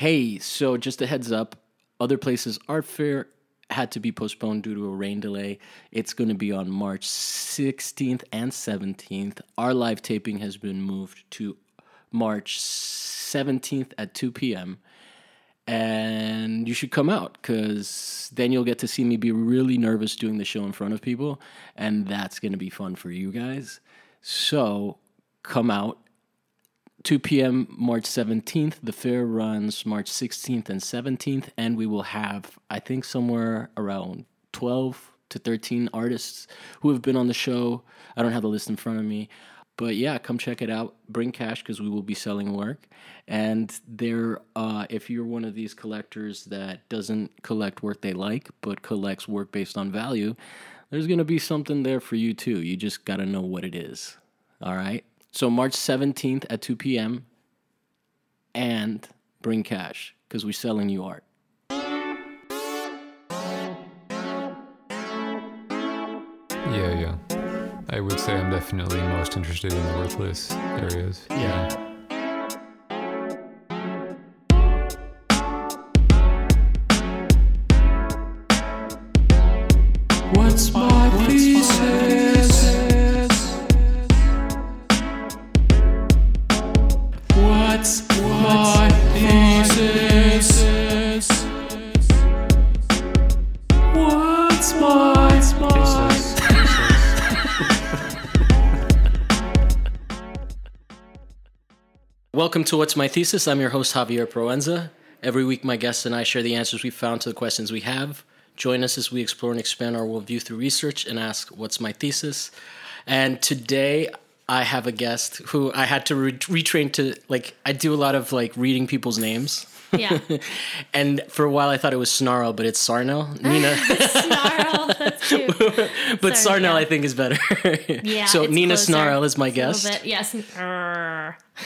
Hey, so just a heads up, Other Places Art Fair had to be postponed due to a rain delay. It's going to be on March 16th and 17th. Our live taping has been moved to March 17th at 2 p.m. And you should come out, because then you'll get to see me be really nervous doing the show in front of people. And that's going to be fun for you guys. So come out. 2 p.m. March 17th. The fair runs March 16th and 17th, and we will have, I think, somewhere around 12 to 13 artists who have been on the show. I don't have the list in front of me, but yeah, come check it out. Bring cash, because we will be selling work. And there, if you're one of these collectors that doesn't collect work they like, but collects work based on value, there's going to be something there for you too. You just got to know what it is. All right? So March 17th at 2 p.m. and bring cash, because we're selling you art. Yeah. I would say I'm definitely most interested in the worthless areas. Yeah. What's my thesis? Welcome to What's My Thesis. I'm your host, Javier Proenza. Every week, my guests and I share the answers we found to the questions we have. Join us as we explore and expand our worldview through research and ask, what's my thesis? And today, I have a guest who I had to retrain to, like, I do a lot of, like, reading people's names. Yeah. And for a while, I thought it was Snarl, but it's Sarnel. Nina. Snarl, that's true. But sorry, Sarnel, yeah. I think, is better. Yeah. So Nina closer. Snarl is my guest. A little bit. Yes.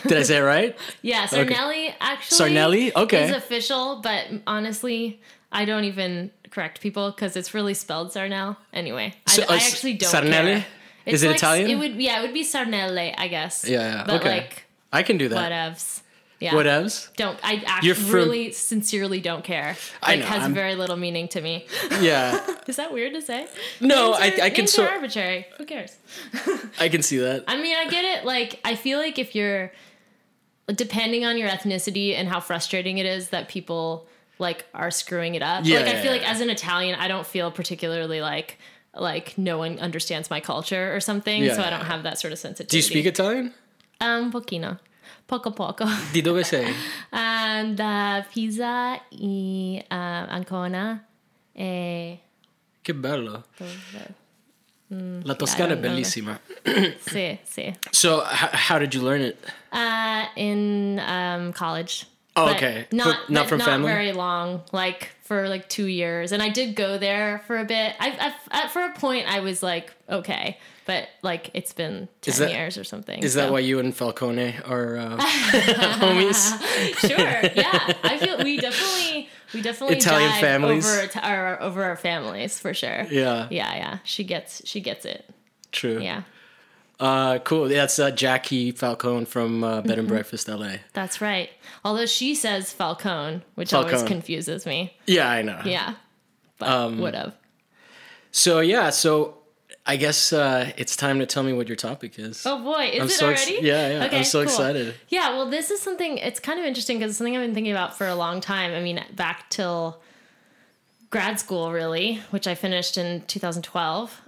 Did I say it right? Yeah, Sarnelli, okay. Sarnelli, okay. Is official, but honestly, I don't even correct people because it's really spelled Sarnel. Anyway, so, I actually don't Sarnelli? Is it like, Italian? It would be Sarnelli, I guess. Yeah, but okay. Like, I can do that. Whatevs. Yeah. Whatevs? I actually really sincerely don't care. It has very little meaning to me. Yeah. Is that weird to say? No, I can... Names are arbitrary. Who cares? I can see that. I mean, I get it. Like, I feel like if you're... Depending on your ethnicity and how frustrating it is that people, like, are screwing it up. Yeah, like, I feel like as an Italian, I don't feel particularly, like no one understands my culture or something. Yeah, so I don't have that sort of sensitivity. Do you speak Italian? Pochino. Poco. Di dove sei? Pisa e Ancona e... Che bello. La Toscana è bellissima. Sì. So, how did you learn it? In college. Oh, but okay. Not from family? Not very long, like for like 2 years. And I did go there for a bit. I for a point, I was like, okay. But like, it's been 10 years or something. Is that why you and Falcone are homies? Sure, yeah. I feel we definitely Italian families over our families for sure. Yeah. She gets it. True. Yeah. Cool. That's Jackie Falcone from Bed and Breakfast LA. That's right. Although she says Falcone, which always confuses me. Yeah, I know. Yeah, but would have. So I guess it's time to tell me what your topic is. Oh boy, is it already? Yeah. Okay, I'm so excited. Yeah, well, this is something. It's kind of interesting because it's something I've been thinking about for a long time. I mean, back till grad school, really, which I finished in 2012.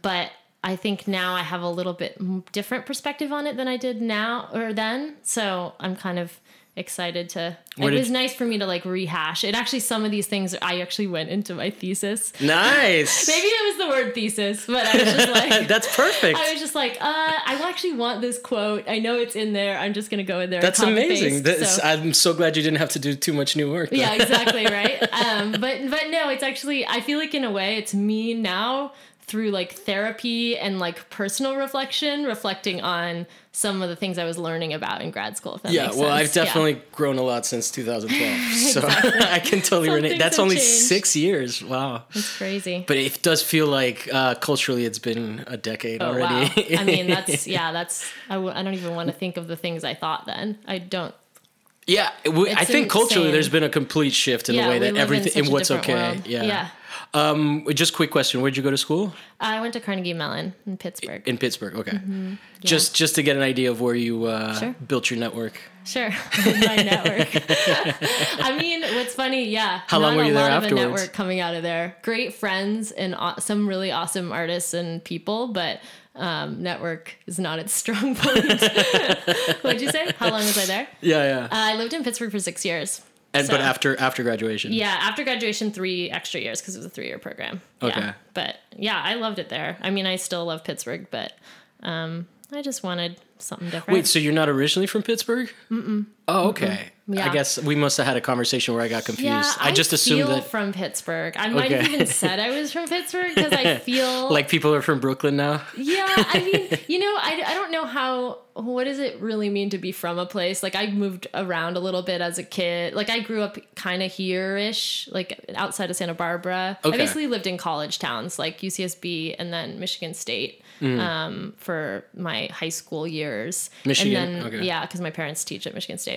But I think now I have a little bit different perspective on it than I did now or then. So I'm kind of excited to... it was nice for me to like rehash. It actually, some of these things, I actually went into my thesis. Nice! Maybe it was the word thesis, but I was just like... That's perfect. I was just like, I actually want this quote. I know it's in there. I'm just going to go in there. That's amazing. I'm so glad you didn't have to do too much new work. Though. Yeah, exactly, right? But no, it's actually... I feel like in a way it's me now... through like therapy and like personal reflection, reflecting on some of the things I was learning about in grad school. If that makes sense. Well, I've definitely grown a lot since 2012. So I can totally relate. That's only changed. 6 years. Wow. That's crazy. But it does feel like culturally it's been a decade already. Wow. I mean, that's, I don't even want to think of the things I thought then. I don't. Yeah, I think culturally there's been a complete shift in the way that everything and what's okay. World. Yeah. Just quick question. Where'd you go to school? I went to Carnegie Mellon in Pittsburgh. In Pittsburgh, okay. Mm-hmm. Yeah. Just to get an idea of where you built your network. Sure, my network. I mean, what's funny, yeah. How long were you there afterwards? Not a lot of a network coming out of there. Great friends and some really awesome artists and people, but network is not its strong point. What'd you say? How long was I there? Yeah. I lived in Pittsburgh for 6 years. But after graduation? Yeah, after graduation, 3 extra years because it was a 3-year program. Okay. Yeah. But yeah, I loved it there. I mean, I still love Pittsburgh, but I just wanted something different. Wait, so you're not originally from Pittsburgh? Mm-mm. Oh, okay. Mm-mm. Yeah. I guess we must have had a conversation where I got confused. Yeah, I just assumed that from Pittsburgh. I might have even said I was from Pittsburgh because I feel like people are from Brooklyn now. Yeah, I mean, you know, I don't know how. What does it really mean to be from a place? Like, I moved around a little bit as a kid. Like, I grew up kind of here-ish, like outside of Santa Barbara. Okay. I basically lived in college towns like UCSB and then Michigan State for my high school years. Yeah, because my parents teach at Michigan State.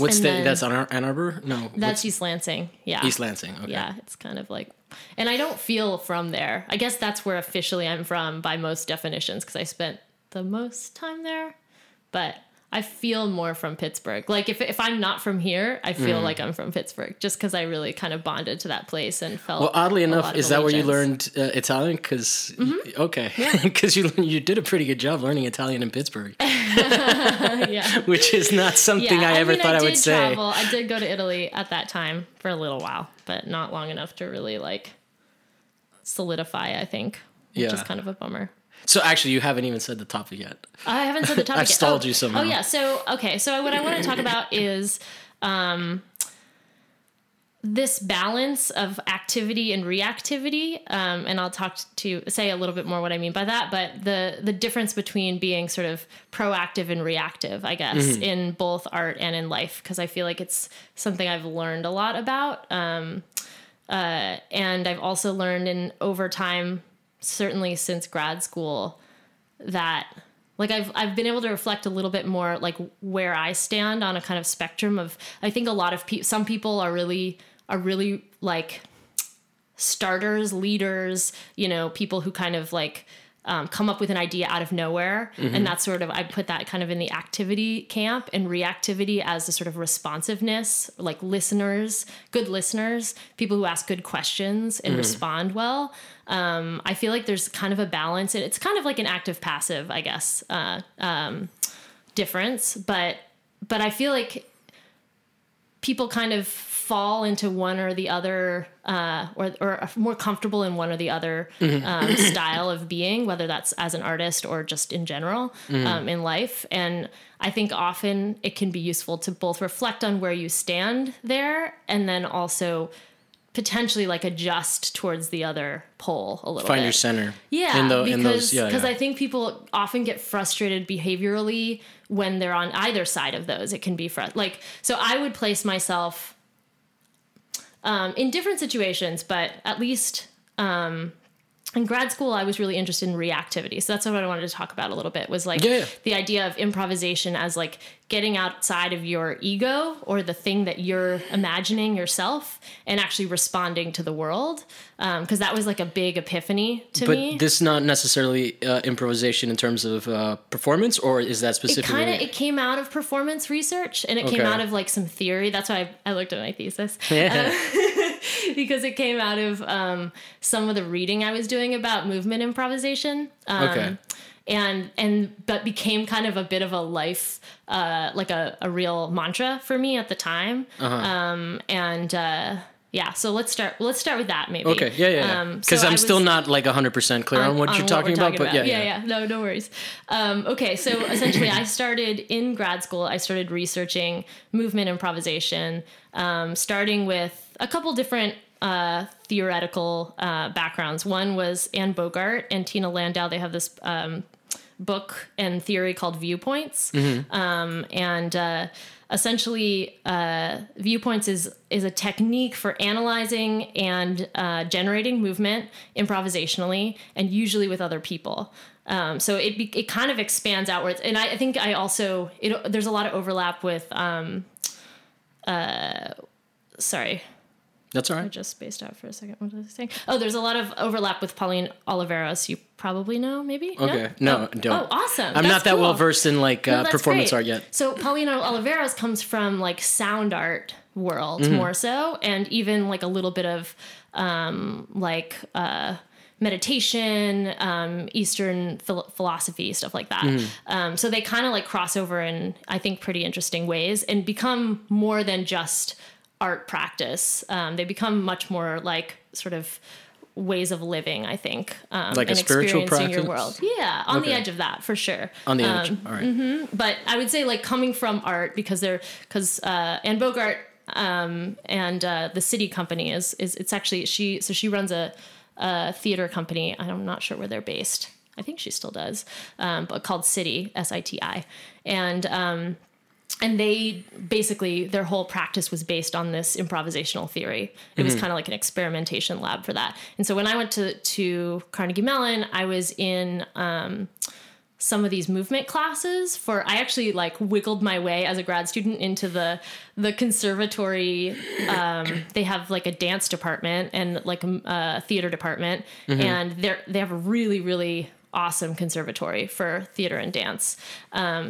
That's Ann Arbor? No. That's East Lansing. Yeah. East Lansing. Okay. Yeah. It's kind of like, and I don't feel from there. I guess that's where officially I'm from by most definitions because I spent the most time there, but I feel more from Pittsburgh. Like if I'm not from here, I feel like I'm from Pittsburgh just because I really kind of bonded to that place and felt. Well, oddly enough, is that where you learned Italian? Because you did a pretty good job learning Italian in Pittsburgh. Yeah, which is not something I would say. I did go to Italy at that time for a little while, but not long enough to really like solidify. I think, which is kind of a bummer. So actually, you haven't even said the topic yet. I haven't said the topic yet. I've stalled you somehow. Oh, yeah. So what I want to talk about is this balance of activity and reactivity. And I'll say a little bit more what I mean by that. But the difference between being sort of proactive and reactive, I guess, in both art and in life, because I feel like it's something I've learned a lot about. And I've also learned over time, certainly since grad school, that like I've been able to reflect a little bit more like where I stand on a kind of spectrum of, I think a lot of people, some people are really like starters, leaders, you know, people who kind of like come up with an idea out of nowhere. Mm-hmm. And that's sort of, I put that kind of in the activity camp, and reactivity as the sort of responsiveness, like listeners, good listeners, people who ask good questions and respond well. I feel like there's kind of a balance, and it's kind of like an active passive, I guess, difference, but I feel like people kind of fall into one or the other, or more comfortable in one or the other, style of being, whether that's as an artist or just in general, in life. And I think often it can be useful to both reflect on where you stand there and then also potentially like adjust towards the other pole a little bit. Find your center. Yeah. Because I think people often get frustrated behaviorally when they're on either side of those. It can be like, so I would place myself in different situations, but at least in grad school, I was really interested in reactivity. So that's what I wanted to talk about a little bit, was like the idea of improvisation as like getting outside of your ego or the thing that you're imagining yourself and actually responding to the world. Because that was like a big epiphany to me. But this not necessarily improvisation in terms of performance, or is that specifically? It came out of performance research, and it came out of like some theory. That's why I looked at my thesis. Yeah. Because it came out of some of the reading I was doing about movement improvisation. But became kind of a bit of a life, like a real mantra for me at the time. So let's start with that maybe. Okay. Yeah. Cause I'm still not like 100% clear on what you're talking about, but yeah. No, no worries. Okay. So essentially I started in grad school, I started researching movement improvisation, starting with a couple different theoretical backgrounds. One was Anne Bogart and Tina Landau. They have this book and theory called Viewpoints. Essentially, Viewpoints is a technique for analyzing and generating movement improvisationally and usually with other people. So it kind of expands outwards. And I think there's a lot of overlap with Sorry. That's all right. I just spaced out for a second. What was I saying? Oh, there's a lot of overlap with Pauline Oliveros. You probably know, maybe? Okay. No, don't. Oh, awesome. I'm not that well versed in like performance art yet. So Pauline Oliveros comes from like sound art world more so, and even like a little bit of meditation, Eastern philosophy, stuff like that. So they kind of like cross over in, I think, pretty interesting ways and become more than just art practice. They become much more like sort of ways of living, I think, like and a spiritual practice? Your world. Yeah. On the edge of that for sure. On the edge. All right. But I would say like coming from art because Anne Bogart, and, the City Company so she runs a theater company. I'm not sure where they're based. I think she still does. But called City, SITI. And they basically, their whole practice was based on this improvisational theory. It was kind of like an experimentation lab for that. And so when I went to Carnegie Mellon, I was in some of these movement classes I actually like wiggled my way as a grad student into the conservatory. They have like a dance department and like a theater department. And they have a really, really awesome conservatory for theater and dance. But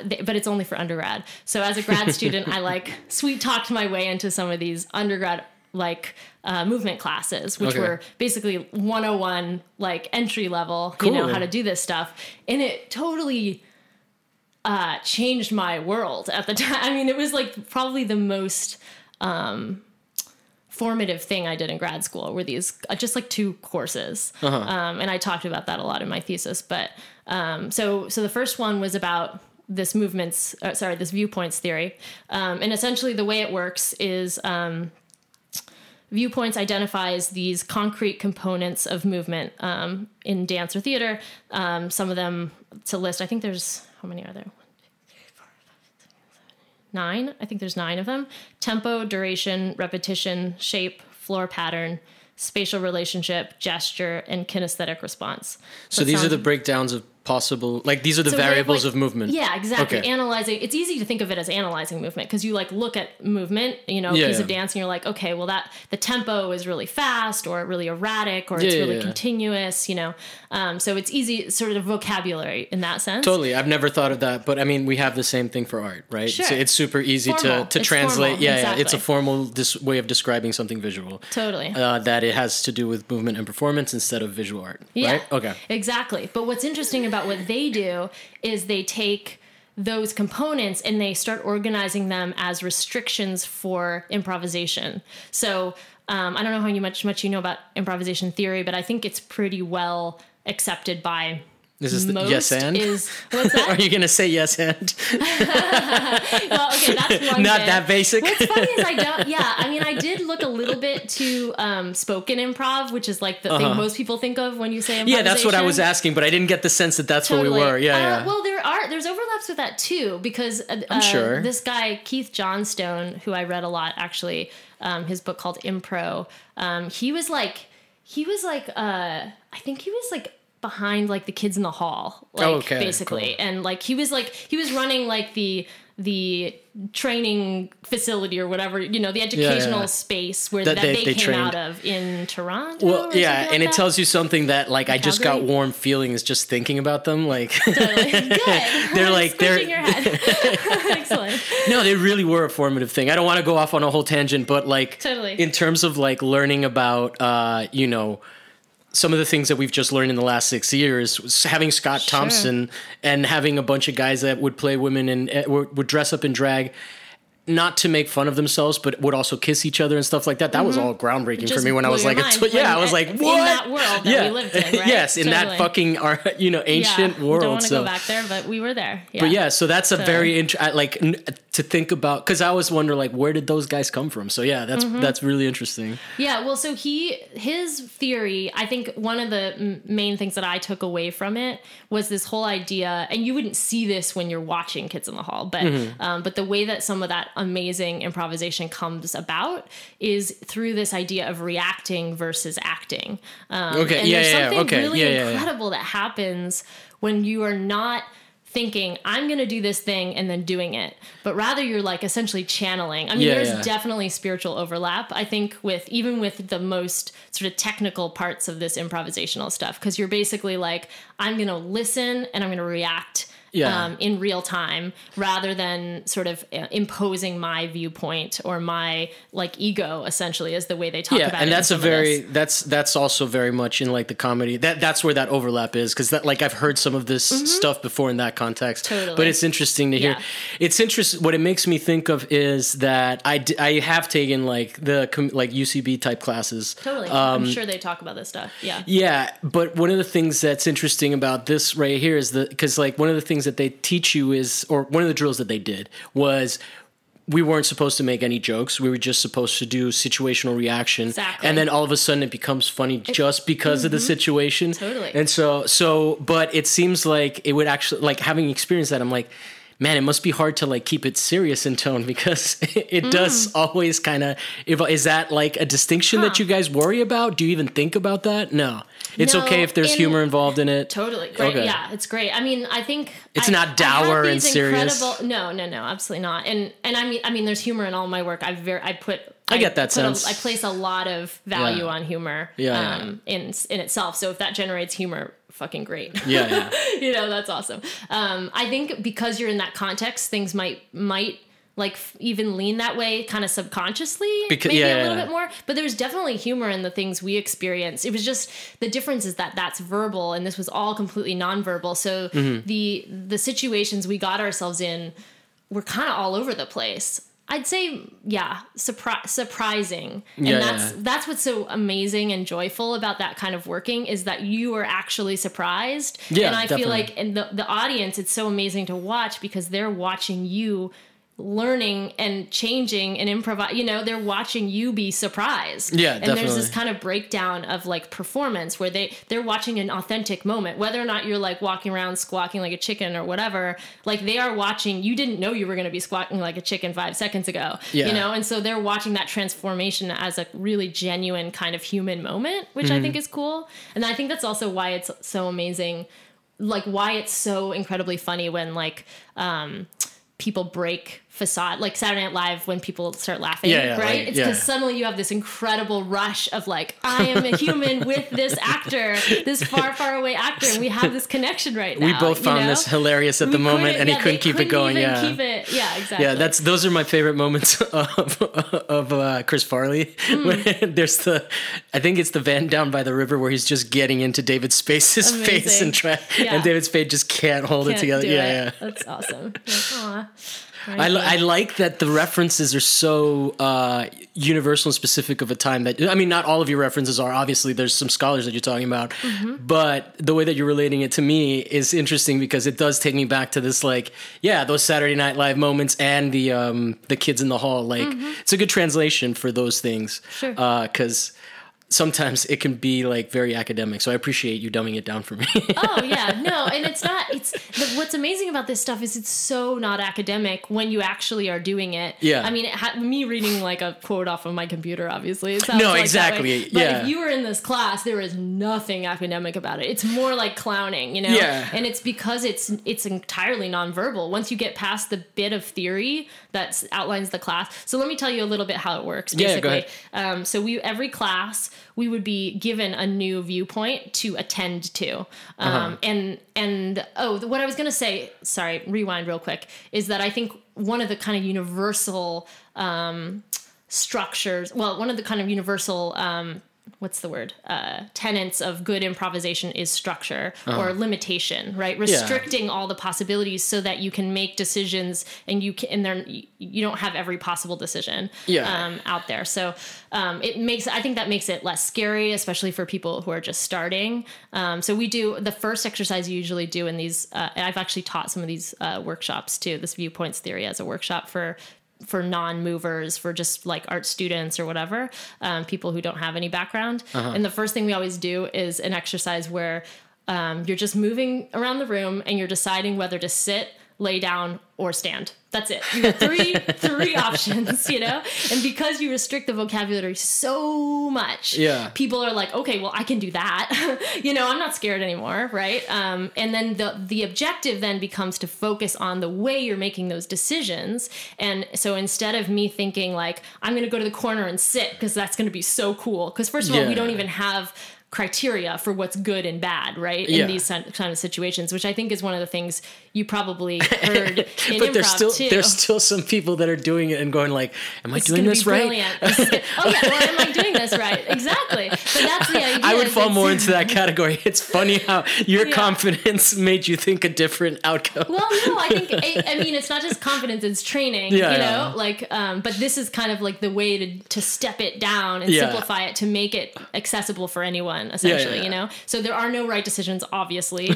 it's only for undergrad. So as a grad student, I like sweet talked my way into some of these undergrad movement classes, which were basically 101, like entry level, how to do this stuff. And it totally changed my world at the time. I mean, it was like probably the most formative thing I did in grad school were these just like two courses. And I talked about that a lot in my thesis, but, so the first one was about this viewpoints theory. And essentially the way it works is, viewpoints identifies these concrete components of movement, in dance or theater. Some of them to list, I think there's, how many are there? 9. I think there's 9 of them. Tempo, duration, repetition, shape, floor pattern, spatial relationship, gesture, and kinesthetic response. So these are the breakdowns of possible, like these are the variables of movement. Yeah, exactly. Okay. Analyzing. It's easy to think of it as analyzing movement because you like look at movement, piece of dance and you're like, okay, well that the tempo is really fast or really erratic or it's really continuous, so it's easy sort of vocabulary in that sense. Totally. I've never thought of that, but I mean, we have the same thing for art, right? Sure. So it's super easy to translate. Formal. Yeah, exactly. It's a formal way of describing something visual. Totally. That it has to do with movement and performance instead of visual art, right? Okay. Exactly. But what's interesting about what they do is they take those components and they start organizing them as restrictions for improvisation. So I don't know how much you know about improvisation theory, but I think it's pretty well accepted by what's that? Are you going to say yes and? Well, okay, that's one Not bit. That basic. What's funny is I did look a little bit to spoken improv, which is like the thing most people think of when you say improvisation. Yeah, that's what I was asking, but I didn't get the sense that that's where we were. Yeah. Well, there's overlaps with that too, because I'm sure. This guy, Keith Johnstone, who I read a lot, actually, his book called Impro, I think he was like, behind like the Kids in the Hall, basically. Cool. And he was running like the training facility or whatever, the educational space where they came trained out of in Toronto. Well, it tells you something that like I just got warm feelings just thinking about them. Like, totally. Good. They're like they're your head. Excellent. No, they really were a formative thing. I don't want to go off on a whole tangent, but like totally. In terms of like learning about some of the things that we've just learned in the last 6 years was having Scott Thompson and having a bunch of guys that would play women and would dress up in drag, not to make fun of themselves, but would also kiss each other and stuff like that. That was all groundbreaking for me when I was like, I was like, what? In that world that we lived in, right? Yes, in that fucking, ancient world. I don't want to go back there, but we were there. Yeah. But so that's a very interesting, like to think about, because I always wonder like, where did those guys come from? So that's really interesting. Yeah. Well, so his theory, I think one of the main things that I took away from it was this whole idea, and you wouldn't see this when you're watching Kids in the Hall, but, but the way that some of that amazing improvisation comes about is through this idea of reacting versus acting. And there's something really incredible that happens when you are not thinking, I'm going to do this thing and then doing it. But rather you're like essentially channeling. I mean, there's definitely spiritual overlap, I think, with even with the most sort of technical parts of this improvisational stuff, because you're basically like, I'm going to listen and I'm going to react in real time rather than sort of imposing my viewpoint or my like ego, essentially, is the way they talk about it. Yeah, and that's that's also very much in like the comedy. That's where that overlap is, because that, like, I've heard some of this stuff before in that context. Totally. But it's interesting to hear. Yeah. It's interesting. What it makes me think of is that I have taken like the UCB type classes. Totally. I'm sure they talk about this stuff. Yeah. Yeah, but one of the things that's interesting about this right here is because like one of the things that they teach you is, or one of the drills that they did was, we weren't supposed to make any jokes. We were just supposed to do situational reaction. Exactly. And then all of a sudden it becomes funny just because of the situation. Totally. And so, but it seems like it would actually, like, having experienced that, I'm like, man, it must be hard to like keep it serious in tone, because it does always kind of, is that like a distinction that you guys worry about? Do you even think about that? No. It's okay if there's humor involved in it. Totally. Great. Okay. Yeah, it's great. I mean, I think it's not dour and serious. No, absolutely not. And I mean there's humor in all my work. I get that sense. I place a lot of value on humor in itself. So if that generates humor, fucking great. Yeah. That's awesome. I think because you're in that context, things might like even lean that way kind of subconsciously, maybe a little bit more, but there's definitely humor in the things we experience. It was just the difference is that that's verbal and this was all completely nonverbal. So the situations we got ourselves in were kind of all over the place. I'd say, surprising. And that's what's so amazing and joyful about that kind of working, is that you are actually surprised. Yeah, and I feel like in the audience, it's so amazing to watch, because they're watching you learning and changing and improvise, they're watching you be surprised. Yeah, and definitely. There's this kind of breakdown of like performance where they're watching an authentic moment, whether or not you're like walking around squawking like a chicken or whatever, like they are watching, you didn't know you were going to be squawking like a chicken 5 seconds ago, And so they're watching that transformation as a really genuine kind of human moment, which I think is cool. And I think that's also why it's so amazing, like why it's so incredibly funny when like, people break facade, like Saturday Night Live, when people start laughing, right? Like, it's because suddenly you have this incredible rush of like, I am a human with this actor, this far, far away actor, and we have this connection right now. We both found this hilarious at the moment, and he couldn't keep it going. Exactly. Yeah, those are my favorite moments of Chris Farley. When there's I think it's the van down by the river where he's just getting into David Spade's face and and David Spade just can't hold it together. That's awesome. Like, I like that the references are so universal and specific of a time that, I mean, not all of your references are, obviously there's some scholars that you're talking about, but the way that you're relating it to me is interesting, because it does take me back to this, like, those Saturday Night Live moments and the Kids in the Hall. Like, it's a good translation for those things. Sure. 'Cause sometimes it can be like very academic. So I appreciate you dumbing it down for me. And what's amazing about this stuff is it's so not academic when you actually are doing it. Yeah. I mean, me reading like a quote off of my computer, obviously. It sounds exactly. But if you were in this class, there is nothing academic about it. It's more like clowning, Yeah. And it's because it's entirely nonverbal. Once you get past the bit of theory that outlines the class. So let me tell you a little bit how it works. Basically. Yeah, go ahead. So every class, we would be given a new viewpoint to attend to. What I was going to say, sorry, rewind real quick, is that I think one of the kind of universal structures, tenets of good improvisation is structure or limitation, right? Restricting all the possibilities so that you can make decisions and you don't have every possible decision out there. So I think that makes it less scary, especially for people who are just starting. So we do the first exercise you usually do in these, and I've actually taught some of these workshops too, this viewpoints theory as a workshop for non-movers, for just like art students or whatever, people who don't have any background. And the first thing we always do is an exercise where you're just moving around the room and you're deciding whether to sit lay down, or stand. That's it. You have three options, you know? And because you restrict the vocabulary so much, people are like, okay, well, I can do that. You know, I'm not scared anymore, right? And then the objective then becomes to focus on the way you're making those decisions. And so instead of me thinking like, I'm going to go to the corner and sit because that's going to be so cool. Because first of all, we don't even have criteria for what's good and bad, right? In these kind of situations, which I think is one of the things you probably heard in but improv there's still some people that are doing it and going like, am I doing this right? Am I doing this right? Exactly. But that's the idea. I would fall more into that category. It's funny how your confidence made you think a different outcome. Well, no, I think, I mean, it's not just confidence, it's training, like, but this is kind of like the way to step it down and simplify it to make it accessible for anyone. Essentially, you know, so there are no right decisions. Obviously,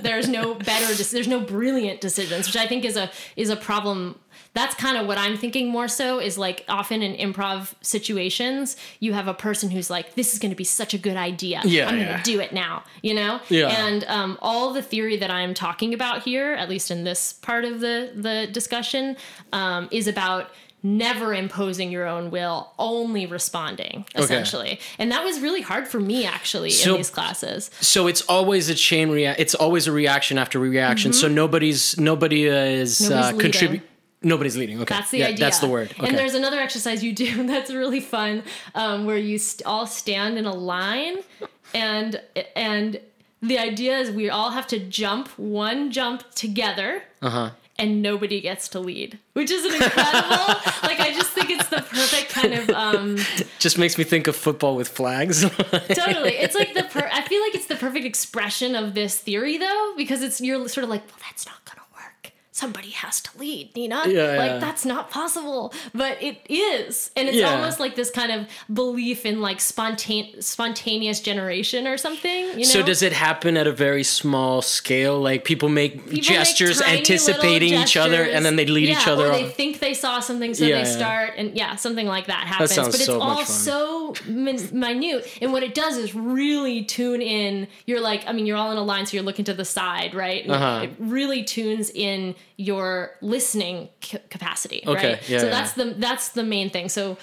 there's no better, there's no brilliant decisions, which I think is a problem. That's kind of what I'm thinking more so is like often in improv situations, you have a person who's like, this is going to be such a good idea. I'm going to do it now, you know? And all the theory that I'm talking about here, at least in this part of the discussion, is about never imposing your own will, only responding, essentially. Okay. And that was really hard for me, actually, in these classes. So it's always a chain reaction. It's always a reaction after reaction. Mm-hmm. So nobody's contributing. Nobody's leading. Okay. That's the idea. That's the word. Okay. And there's another exercise you do that's really fun, where you all stand in a line and the idea is we all have to jump one jump together. Uh-huh. And nobody gets to lead, which is an incredible, like, I just think it's the perfect kind of, just makes me think of football with flags. Totally. It's like I feel like it's the perfect expression of this theory though, because you're sort of like, well, that's not going to work. Somebody has to lead, you know, that's not possible, but it is. And it's almost like this kind of belief in like spontaneous generation or something, you know? So does it happen at a very small scale? Like people make gestures anticipating each other and then they lead each other. Or they think they saw something, so they start and something like that happens, but it's all so minute. And what it does is really tune in. You're like, I mean, you're all in a line, so you're looking to the side, right? And it really tunes in your listening capacity, right? Yeah, so that's the main thing. So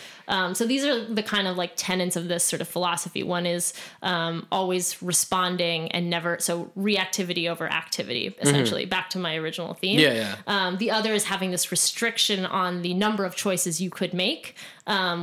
so these are the kind of like tenets of this sort of philosophy. One is always responding and never, so reactivity over activity, essentially, back to my original theme. The other is having this restriction on the number of choices you could make,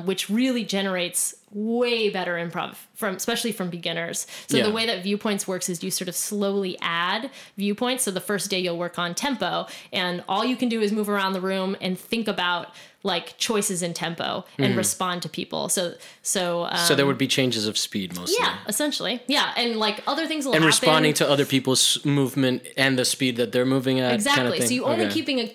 which really generates way better improv especially from beginners. So the way that Viewpoints works is you sort of slowly add viewpoints. So the first day you'll work on tempo and all you can do is move around the room and think about like choices in tempo and respond to people. So there would be changes of speed mostly. Yeah, essentially. Yeah. And like other things will happen. And responding to other people's movement and the speed that they're moving at. Exactly. Kind of thing. So you're only keeping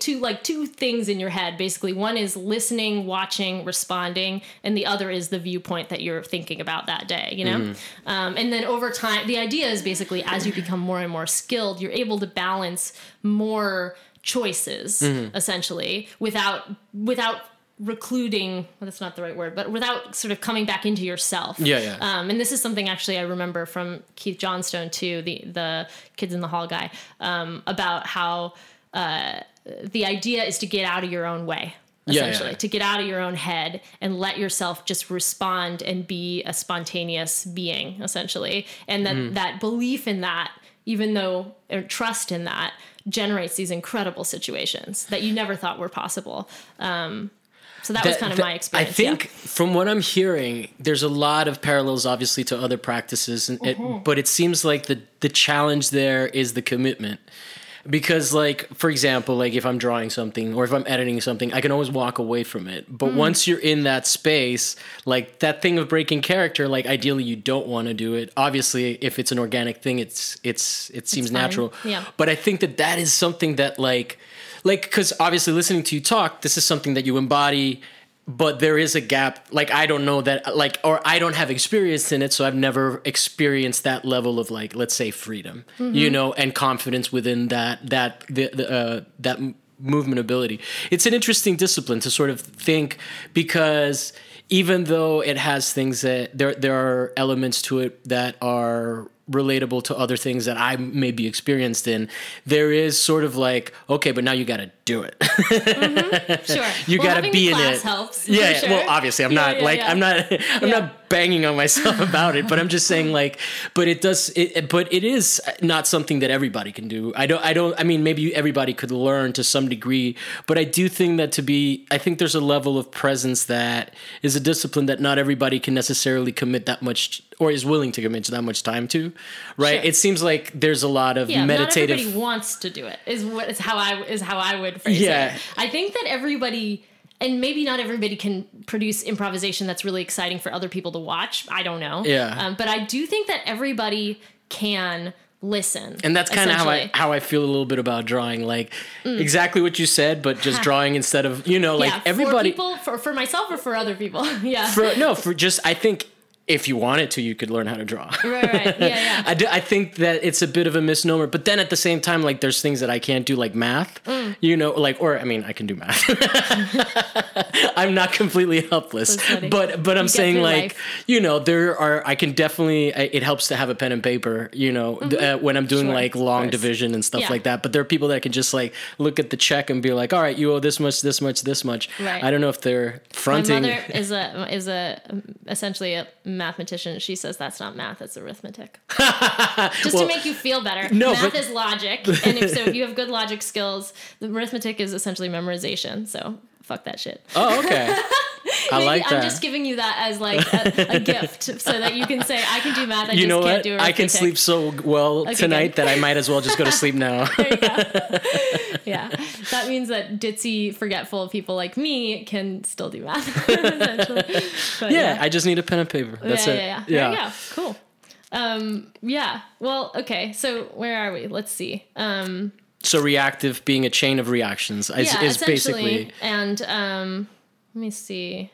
two things in your head. Basically, one is listening, watching, responding. And the other is the viewpoint that you're thinking about that day, you know? And then over time, the idea is basically as you become more and more skilled, you're able to balance more choices essentially without recluding, well, that's not the right word, but without sort of coming back into yourself. And this is something actually I remember from Keith Johnstone too, the Kids in the Hall guy, about how the idea is to get out of your own way, essentially, to get out of your own head and let yourself just respond and be a spontaneous being, essentially. And that belief in that, even though, or trust in that, generates these incredible situations that you never thought were possible. So that was kind of my experience. I think from what I'm hearing, there's a lot of parallels, obviously, to other practices, and but it seems like the challenge there is the commitment. Because, like, for example, like if I'm drawing something or if I'm editing something, I can always walk away from it. But once you're in that space, like that thing of breaking character, like ideally you don't want to do it. Obviously, if it's an organic thing, it seems natural. Yeah. But I think that is something that like because obviously listening to you talk, this is something that you embody. But there is a gap, like, I don't know that, like, or I don't have experience in it, so I've never experienced that level of, like, let's say freedom, you know, and confidence within that movement ability. It's an interesting discipline to sort of think, because even though it has things that, there are elements to it that are relatable to other things that I may be experienced in, there is sort of like, okay, but now you got to do it. Mm-hmm. Sure. You got to be in class it. Helps, yeah. Sure. Well, obviously I'm not banging on myself about it, but I'm just saying like, but it does, but it is not something that everybody can do. I mean, maybe everybody could learn to some degree, but I do think that I think there's a level of presence that is a discipline that not everybody can necessarily commit that much or is willing to commit that much time to. Right. Sure. It seems like there's a lot of meditative. Not everybody wants to do it is how I would phrase it. I think that everybody, and maybe not everybody can produce improvisation that's really exciting for other people to watch. I don't know. Yeah. But I do think that everybody can listen. And that's kind of how I feel a little bit about drawing. Like exactly what you said, but just drawing instead of, everybody. For myself or for other people. Yeah. I think if you wanted to, you could learn how to draw. Right. Yeah. I think that it's a bit of a misnomer, but then at the same time, like there's things that I can't do, like math, I can do math. I'm not completely helpless, but I'm saying like, life. It helps to have a pen and paper, when I'm doing like long division and stuff like that. But there are people that can just like look at the check and be like, all right, you owe this much, this much, this much. Right. I don't know if they're fronting. My mother is essentially a mathematician. She says that's not math, it's arithmetic. Just to make you feel better. No, math is logic, and if you have good logic skills, arithmetic is essentially memorization. So fuck that shit. Oh, okay. I like that. I'm just giving you that as like a gift so that you can say, I can do math, I just can't do arithmetic. I can sleep so well tonight that I might as well just go to sleep now. Yeah. That means that ditzy, forgetful people like me can still do math, essentially. But, yeah, I just need a pen and paper. That's it. Yeah. There you go. Cool. Yeah. Well, okay. So where are we? Let's see. So reactive being a chain of reactions is basically... And... let me see.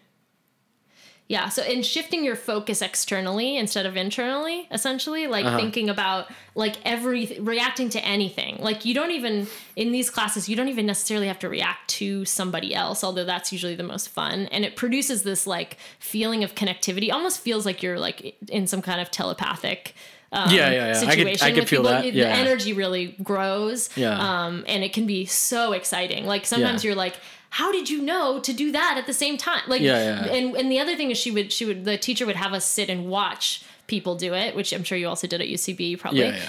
Yeah. So in shifting your focus externally instead of internally, essentially, like thinking about like reacting to anything, like you don't even in these classes, you don't even necessarily have to react to somebody else, although that's usually the most fun. And it produces this like feeling of connectivity. Almost feels like you're like in some kind of telepathic situation. I could feel that. The energy really grows. Yeah. And it can be so exciting. Like sometimes you're like, how did you know to do that at the same time? Like, And the other thing is the teacher would have us sit and watch people do it, which I'm sure you also did at UCB probably. Yeah.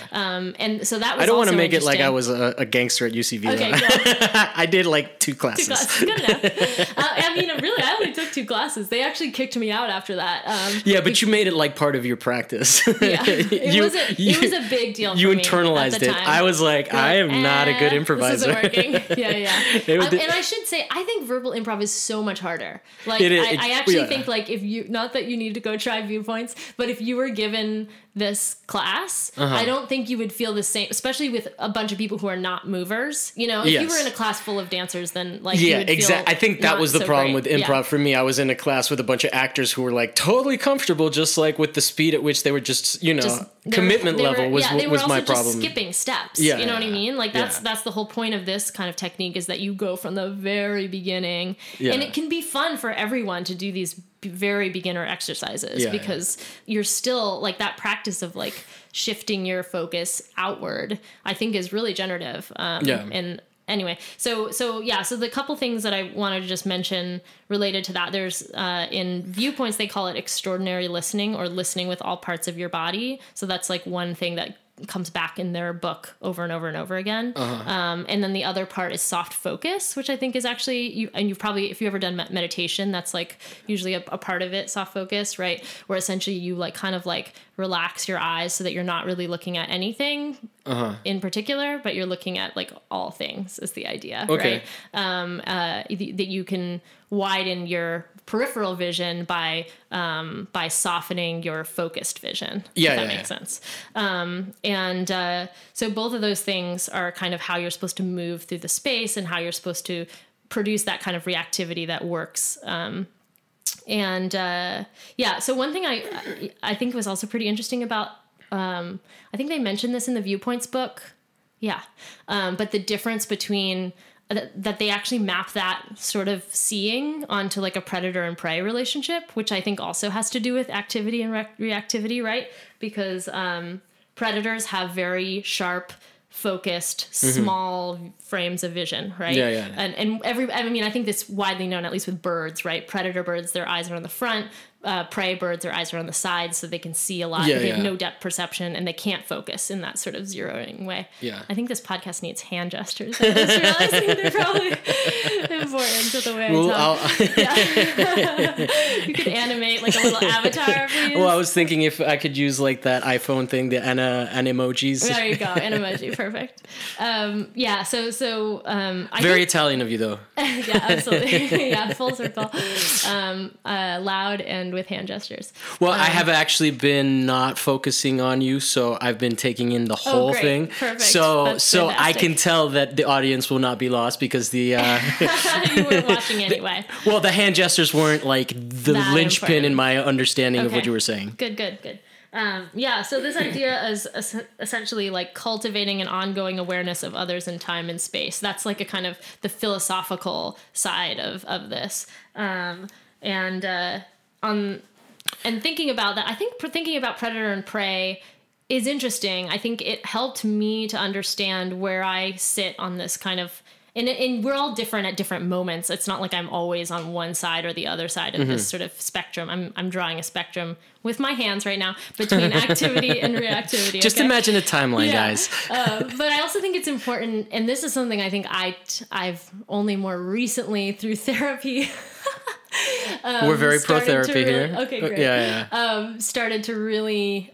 And so that was, I don't want to make it like I was a gangster at UCB. Okay, I did like two classes. Good enough. I only took two classes. They actually kicked me out after that. But you made it like part of your practice. Yeah. It was a big deal for me. You internalized at the time. I was like, I am not a good improviser. This isn't working. Yeah. And I should say, I think verbal improv is so much harder. Like it is, I actually think like if you, not that you need to go try Viewpoints, but if you were given this class, I don't think you would feel the same, especially with a bunch of people who are not movers. If you were in a class full of dancers, then like you would feel. I think that was the problem with improv for me. I was in a class with a bunch of actors who were like totally comfortable, just like with the speed at which they were just commitment level was my problem. Just skipping steps. Yeah, you know what I mean? Like that's the whole point of this kind of technique is that you go from the very beginning, and it can be fun for everyone to do these very beginner exercises because you're still like that practice of like shifting your focus outward, I think is really generative. And anyway, so the couple things that I wanted to just mention related to that, there's in Viewpoints, they call it extraordinary listening or listening with all parts of your body. So that's like one thing that comes back in their book over and over and over again. And then the other part is soft focus, which I think is actually, you've probably, if you've ever done meditation, that's like usually a part of it, soft focus, right? Where essentially you like kind of like relax your eyes so that you're not really looking at anything in particular, but you're looking at like all things is the idea, right? That you can widen your peripheral vision by softening your focused vision. If that makes sense. So both of those things are kind of how you're supposed to move through the space and how you're supposed to produce that kind of reactivity that works. So one thing I think was also pretty interesting about, I think they mentioned this in the Viewpoints book. Yeah. But the difference between that they actually map that sort of seeing onto like a predator and prey relationship, which I think also has to do with activity and reactivity, right? Because predators have very sharp, focused, small frames of vision, right? Yeah. I think that's widely known, at least with birds, right? Predator birds, their eyes are on the front. Prey birds, their eyes are on the sides, so they can see a lot. They have no depth perception, and they can't focus in that sort of zeroing way. Yeah. I think this podcast needs hand gestures. I just realized they're probably important to the way I talk. You could animate like a little avatar, please. Well, I was thinking if I could use like that iPhone thing, the Animojis. There you go, Animoji, perfect. Very Italian of you, though. Yeah, absolutely. Yeah, full circle. Loud and with hand gestures. Well, I have actually been not focusing on you, so I've been taking in the whole thing. Perfect. So I can tell that the audience will not be lost because you weren't watching anyway. The hand gestures weren't like the linchpin in my understanding of what you were saying. Good. So this idea is essentially like cultivating an ongoing awareness of others in time and space. That's like a kind of the philosophical side of this. And thinking about that, I think thinking about predator and prey is interesting. I think it helped me to understand where I sit on this kind of, and we're all different at different moments. It's not like I'm always on one side or the other side of this sort of spectrum. I'm drawing a spectrum with my hands right now between activity and reactivity. Just imagine a timeline, guys. But I also think it's important, and this is something I think I've only more recently through therapy. We're very pro-therapy here. Okay, great. Yeah. Started to really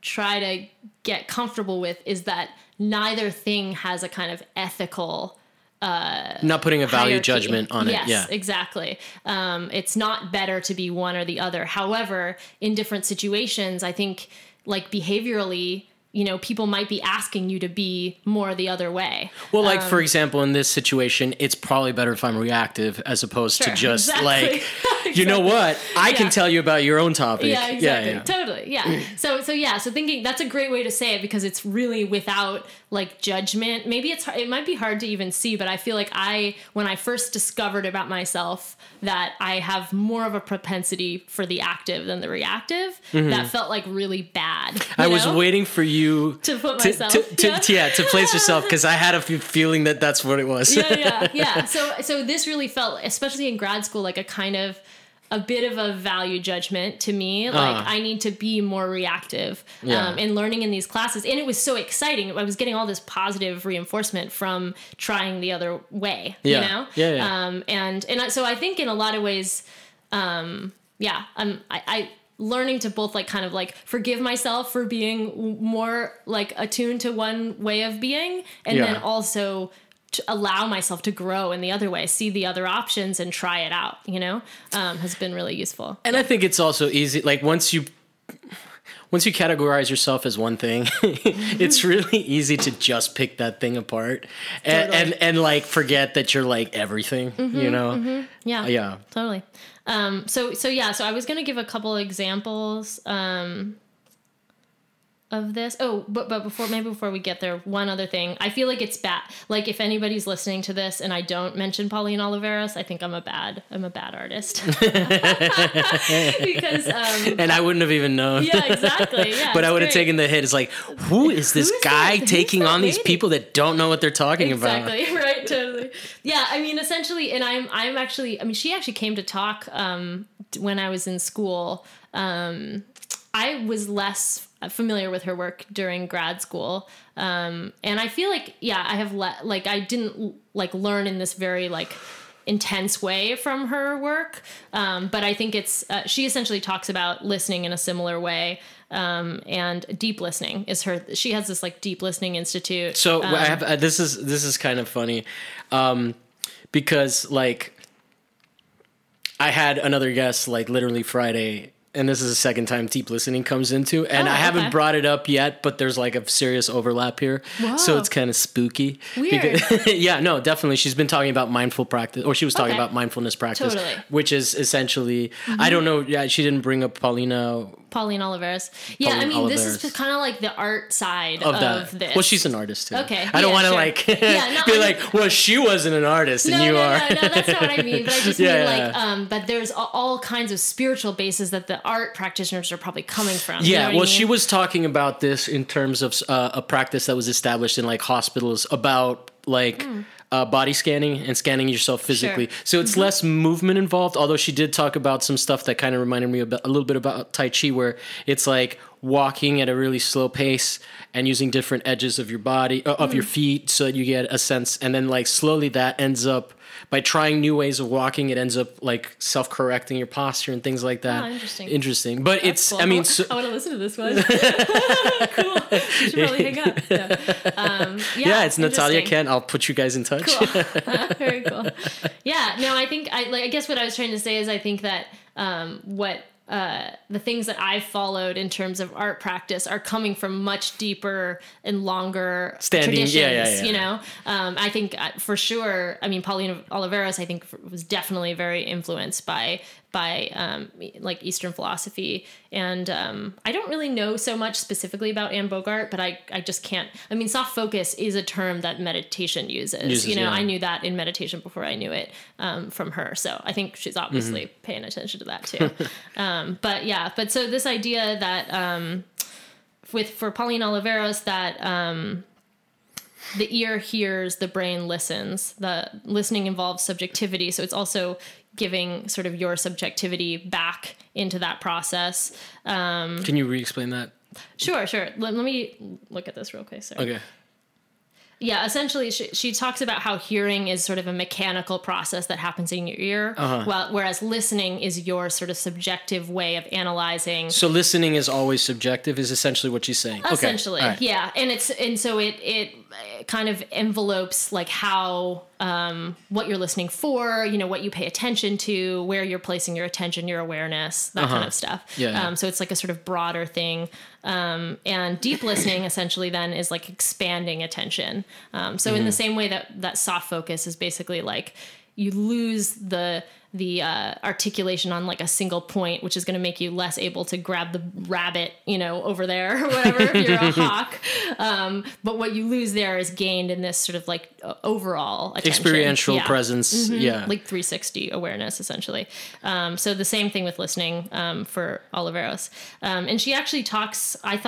try to get comfortable with is that neither thing has a kind of ethical not putting a value judgment on it. Yes, exactly. It's not better to be one or the other. However, in different situations, I think like behaviorally, you know, people might be asking you to be more the other way. Well, like, for example, in this situation, it's probably better if I'm reactive as opposed to just you know what? I can tell you about your own topic. Yeah, exactly. Yeah. Totally. Yeah. So thinking that's a great way to say it because it's really without like judgment. Maybe it might be hard to even see, but I feel like when I first discovered about myself that I have more of a propensity for the active than the reactive, that felt like really bad. I was waiting for you to put myself to place yourself because I had a feeling that that's what it was. Yeah. So this really felt, especially in grad school, like a bit of a value judgment to me. Like I need to be more reactive in learning in these classes. And it was so exciting. I was getting all this positive reinforcement from trying the other way, you know? Yeah. So I think in a lot of ways, I learning to both like kind of like forgive myself for being more like attuned to one way of being. And then also to allow myself to grow in the other way, see the other options and try it out, you know, has been really useful. And I think it's also easy. Like once you categorize yourself as one thing, it's really easy to just pick that thing apart and like forget that you're like everything, you know? Yeah, totally. So I was going to give a couple examples, of this. Oh, but before we get there, one other thing. I feel like it's bad. Like if anybody's listening to this and I don't mention Pauline Oliveros, I think I'm a bad artist. Because and I wouldn't have even known. Yeah, exactly. Yeah, but I would have taken the hit. It's like, who is this guy taking on these people that don't know what they're talking about? Exactly. Right. Totally. Yeah. I mean, essentially, and she actually came to talk when I was in school. I was less familiar with her work during grad school. And I feel like, I have I didn't like learn in this very like intense way from her work. But I think it's, she essentially talks about listening in a similar way. And deep listening is she has this like deep listening institute. So I have, this is kind of funny. Because like I had another guest like literally Friday, and this is the second time deep listening comes into, and I haven't brought it up yet, but there's like a serious overlap here. Whoa. So it's kind of spooky. Weird. Because, definitely. She's been talking about mindful practice, or she was talking about mindfulness practice, which is essentially, I don't know. Yeah. She didn't bring up Paulina Pauline Oliveros. Yeah, Pauline Oliveros. This is kind of like the art side of this. Well, she's an artist too. Okay. I don't want to be like, well, she wasn't an artist and you are. No, that's not what I mean. But I just mean but there's all kinds of spiritual bases that the art practitioners are probably coming from. Yeah, well, she was talking about this in terms of a practice that was established in like hospitals about like... body scanning and scanning yourself physically. Sure. So it's less movement involved, although she did talk about some stuff that kind of reminded me a little bit about Tai Chi, where it's like walking at a really slow pace and using different edges of your body, of your feet, so that you get a sense. And then like slowly that ends up, by trying new ways of walking, it ends up like self-correcting your posture and things like that. Oh, interesting. But that's cool. I mean... So, I want to listen to this one. Cool. We should probably hang up. Yeah, it's Natalia Kent. I'll put you guys in touch. Cool. Very cool. Yeah, no, I think, I guess what I was trying to say is I think that the things that I've followed in terms of art practice are coming from much deeper and longer traditions, you know? I think for sure, I mean, Pauline Oliveros, I think was definitely very influenced by like Eastern philosophy. And I don't really know so much specifically about Anne Bogart, but I just can't. I mean, soft focus is a term that meditation uses you know, yeah. I knew that in meditation before I knew it from her. So I think she's obviously paying attention to that too. But so this idea that for Pauline Oliveros that the ear hears, the brain listens, the listening involves subjectivity. So it's also giving sort of your subjectivity back into that process. Can you re-explain that? Sure. Let me look at this real quick. Sorry. Okay. Yeah, essentially, she talks about how hearing is sort of a mechanical process that happens in your ear, whereas listening is your sort of subjective way of analyzing. So listening is always subjective, is essentially what she's saying. Essentially, okay. Right. Yeah, and so it kind of envelopes like how what you're listening for, you know, what you pay attention to, where you're placing your attention, your awareness, that kind of stuff. Yeah. So it's like a sort of broader thing. And deep listening essentially then is like expanding attention. In the same way that soft focus is basically like you lose the articulation on like a single point, which is going to make you less able to grab the rabbit, you know, over there or whatever, if you're a hawk. But what you lose there is gained in this sort of like overall attention. Experiential presence. Like 360 awareness essentially. So the same thing with listening, for Oliveros. And she actually talks, I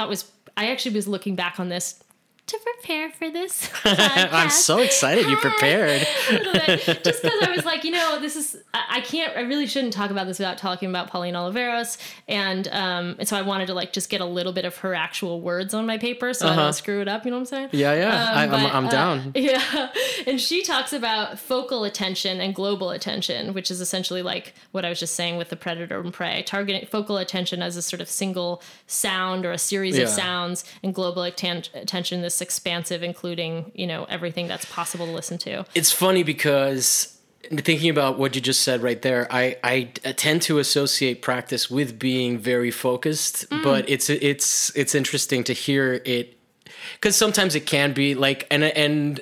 actually was looking back on this to prepare for this podcast. I'm so excited you prepared. A little bit. Just because I was like, you know, this is, I really shouldn't talk about this without talking about Pauline Oliveros. And so I wanted to like just get a little bit of her actual words on my paper so I don't screw it up, you know what I'm saying? Yeah, yeah. I'm down. Yeah. And she talks about focal attention and global attention, which is essentially like what I was just saying with the predator and prey. Targeting focal attention as a sort of single sound or a series of sounds, and global attention this expansive, including, you know, everything that's possible to listen to. It's funny because thinking about what you just said right there, I tend to associate practice with being very focused, but it's interesting to hear it, because sometimes it can be like, and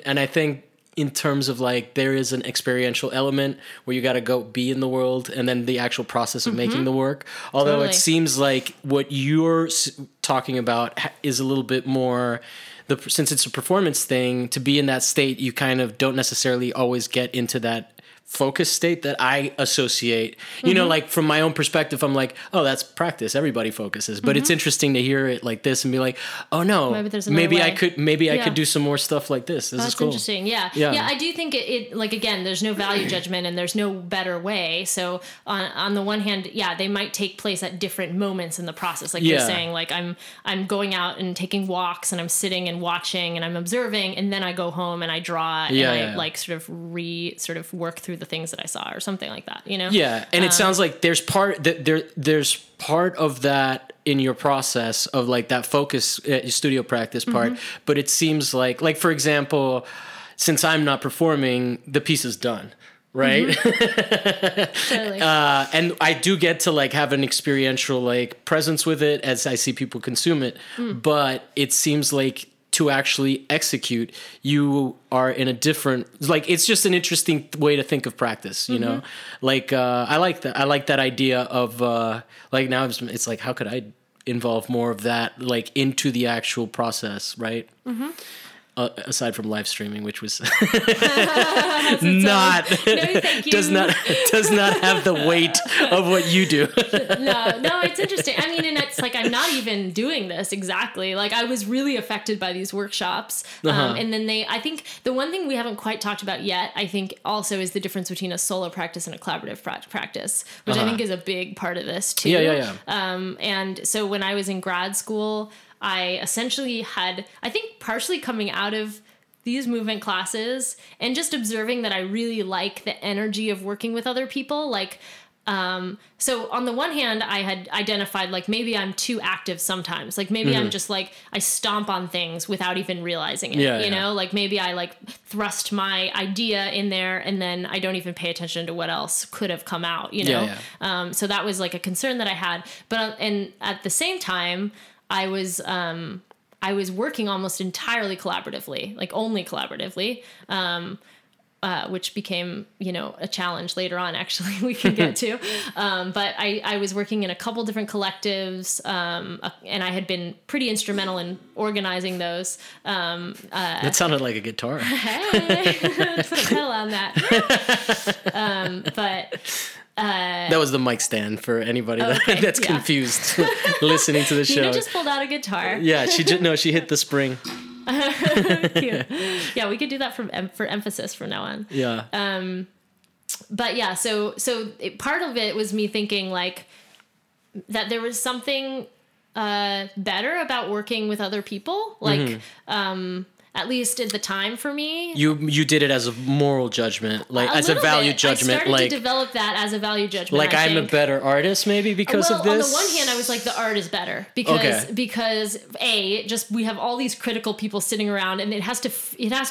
I think in terms of like, there is an experiential element where you got to go be in the world, and then the actual process of making the work. Although it seems like what you're talking about is a little bit more, since it's a performance thing, to be in that state, you kind of don't necessarily always get into that focus state that I associate, you know, like from my own perspective, I'm like, oh, that's practice. Everybody focuses, but it's interesting to hear it like this and be like, oh no, maybe I could do some more stuff like this. That's cool. Interesting. Yeah. I do think it like, again, there's no value judgment and there's no better way. So on the one hand, yeah, they might take place at different moments in the process. Like you're saying, like I'm going out and taking walks and I'm sitting and watching and I'm observing, and then I go home and I draw and I like sort of work through the things that I saw or something like that, you know? Yeah. And it sounds like there's part of that in your process of like that focus, studio practice part, but it seems like for example, since I'm not performing, the piece is done. Right. Mm-hmm. Totally. And I do get to like have an experiential like presence with it as I see people consume it, but it seems like to actually execute, you are in a different, like, it's just an interesting way to think of practice, you know? Like, I like that idea of, like now it's like, how could I involve more of that, like, into the actual process, right? Mm-hmm. Aside from live streaming, which was does not have the weight of what you do. No, it's interesting. I mean, and it's like, I'm not even doing this exactly. Like, I was really affected by these workshops. And then I think the one thing we haven't quite talked about yet, I think also, is the difference between a solo practice and a collaborative practice, which I think is a big part of this too. Yeah. And so when I was in grad school, I essentially had, I think, partially coming out of these movement classes and just observing that I really like the energy of working with other people. Like, so on the one hand, I had identified, like, maybe I'm too active sometimes. Like, maybe I'm just like, I stomp on things without even realizing it, you know, like, maybe I like thrust my idea in there and then I don't even pay attention to what else could have come out, you know? Yeah. So that was like a concern that I had, but, and at the same time, I was working almost entirely collaboratively, like only collaboratively, which became, you know, a challenge later on, actually, we can get to. But I was working in a couple different collectives, and I had been pretty instrumental in organizing those. That sounded like a guitar. Hey, put a pedal on that. That was the mic stand for anybody that's confused listening to the show. Tina just pulled out a guitar. Yeah, she hit the spring. Cute. Yeah, we could do that for emphasis from now on. Yeah. But yeah, so part of it was me thinking, like, that there was something better about working with other people, like. At least at the time for me. You did it as a moral judgment, like as a value judgment. I started to develop that as a value judgment. Like, I'm a better artist maybe because of this? On the one hand, I was like, the art is better because we have all these critical people sitting around and it has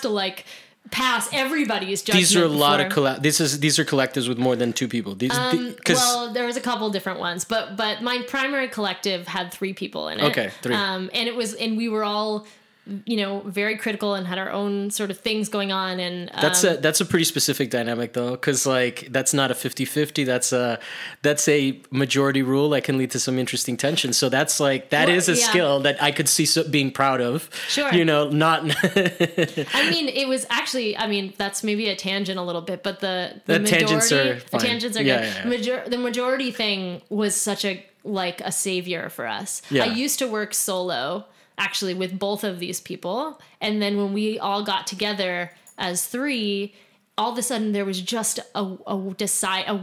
to like pass everybody's judgment. These are these are collectives with more than two people. There was a couple different ones, but my primary collective had three people in it. Okay, three. And we were all, you know, very critical and had our own sort of things going on. And that's a pretty specific dynamic though. 'Cause like, that's not a 50-50. That's a majority rule that can lead to some interesting tension. So that's like, that is a skill that I could see being proud of, sure. You know, not, I mean, it was actually, that's maybe a tangent a little bit, but the majority, tangents are good. Yeah. The majority thing was such a savior for us. Yeah. I used to work solo, actually, with both of these people. And then when we all got together as three, all of a sudden there was just a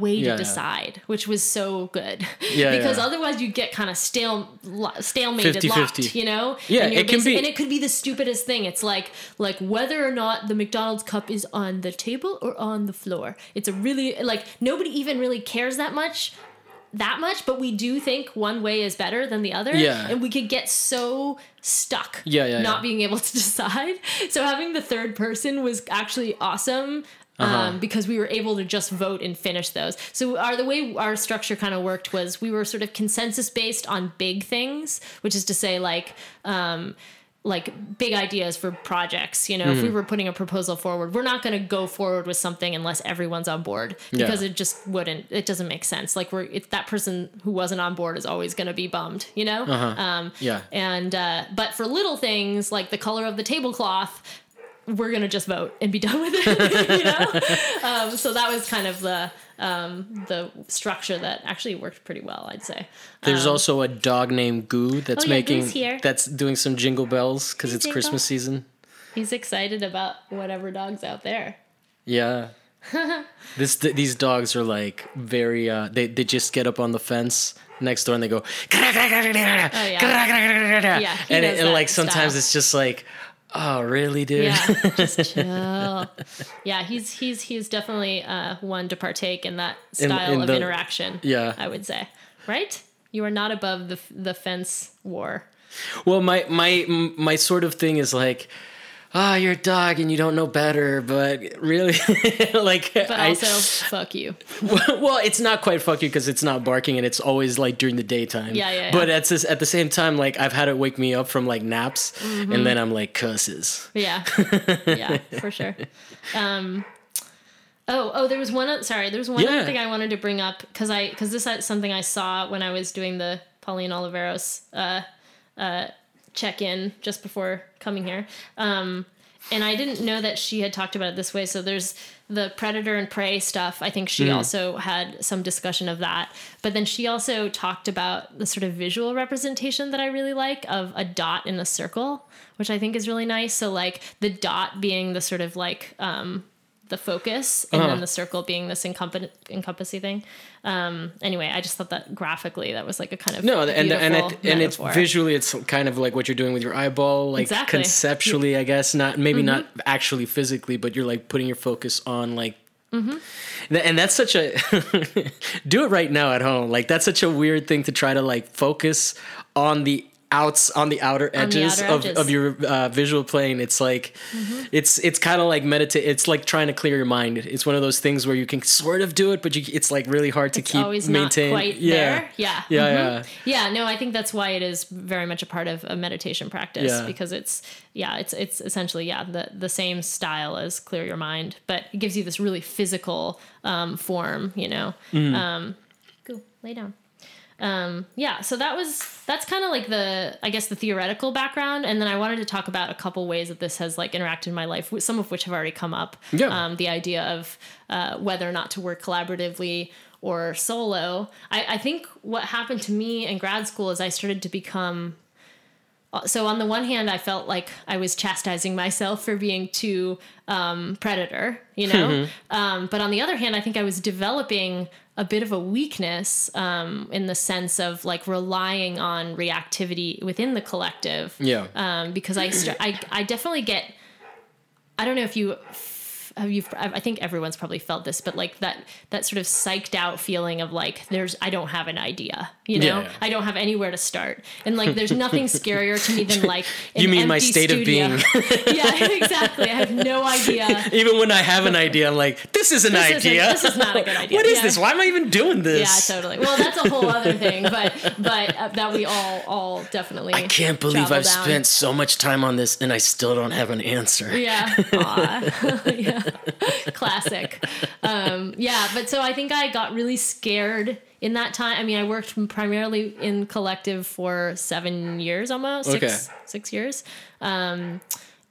way to decide, which was so good. Yeah, because otherwise you get kind of stalemated, 50-50. Locked, you know? Yeah, and it could be the stupidest thing. It's like whether or not the McDonald's cup is on the table or on the floor. It's a really, like, nobody even really cares that much, but we do think one way is better than the other. Yeah. And we could get so stuck not being able to decide. So having the third person was actually awesome. Because we were able to just vote and finish those. So the way our structure kind of worked was we were sort of consensus based on big things, which is to say, like big ideas for projects, you know, if we were putting a proposal forward, we're not going to go forward with something unless everyone's on board, because it doesn't make sense. Like, that person who wasn't on board is always going to be bummed, you know? But for little things like the color of the tablecloth, we're going to just vote and be done with it, you know? So that was kind of the structure that actually worked pretty well, I'd say. There's also a dog named Goo that's doing some jingle bells because it's Christmas season. He's excited about whatever dog's out there. Yeah. These dogs are like very, they just get up on the fence next door and they go, and like sometimes it's just like, oh, really, dude? Yeah, just chill. Yeah, he's definitely one to partake in that style of interaction. Yeah, I would say, right? You are not above the fence war. Well, my sort of thing is like, you're a dog and you don't know better, but really, like, but also fuck you. Well, it's not quite fuck you because it's not barking and it's always like during the daytime. Yeah. But at the same time, like, I've had it wake me up from like naps, and then I'm like, curses. Yeah, yeah, for sure. There was one other thing I wanted to bring up because this is something I saw when I was doing the Pauline Oliveros check-in just before coming here. And I didn't know that she had talked about it this way. So there's the predator and prey stuff. I think she also had some discussion of that. But then she also talked about the sort of visual representation that I really like of a dot in a circle, which I think is really nice. So like the dot being the sort of like the focus and then the circle being this encompassing thing. Anyway, I just thought that graphically that was like a kind of and it's visually, it's kind of like what you're doing with your eyeball, like conceptually, I guess not actually physically, but you're like putting your focus on like, and that's such a, do it right now at home. Like that's such a weird thing to try to like focus on the outer edges of your visual plane. It's like, it's kind of like meditate. It's like trying to clear your mind. It's one of those things where you can sort of do it, but it's like really hard to maintain. Not quite there. Yeah. No, I think that's why it is very much a part of a meditation practice because it's essentially, the same style as clear your mind, but it gives you this really physical, form, go lay down. So that's kind of like the theoretical background. And then I wanted to talk about a couple ways that this has like interacted my life, some of which have already come up. Yeah. The idea of, whether or not to work collaboratively or solo. I think what happened to me in grad school is I started to become, so on the one hand, I felt like I was chastising myself for being too, predator, but on the other hand, I think I was developing a bit of a weakness in the sense of like relying on reactivity within the collective. Yeah. Because I definitely get, I don't know if you have, I think everyone's probably felt this, but like that sort of psyched out feeling of like, I don't have an idea, yeah. I don't have anywhere to start. And like, there's nothing scarier to me than like, you mean my state of being. Yeah, exactly. I have no idea. Even when I have an idea, I'm like, this is not a good idea. What is this? Why am I even doing this? Yeah, totally. Well, that's a whole other thing, but that we all definitely. I can't believe I've spent so much time on this and I still don't have an answer. Yeah. Yeah. Classic. But so I think I got really scared in that time. I mean, I worked primarily in collective for 7 years, almost 6 years. And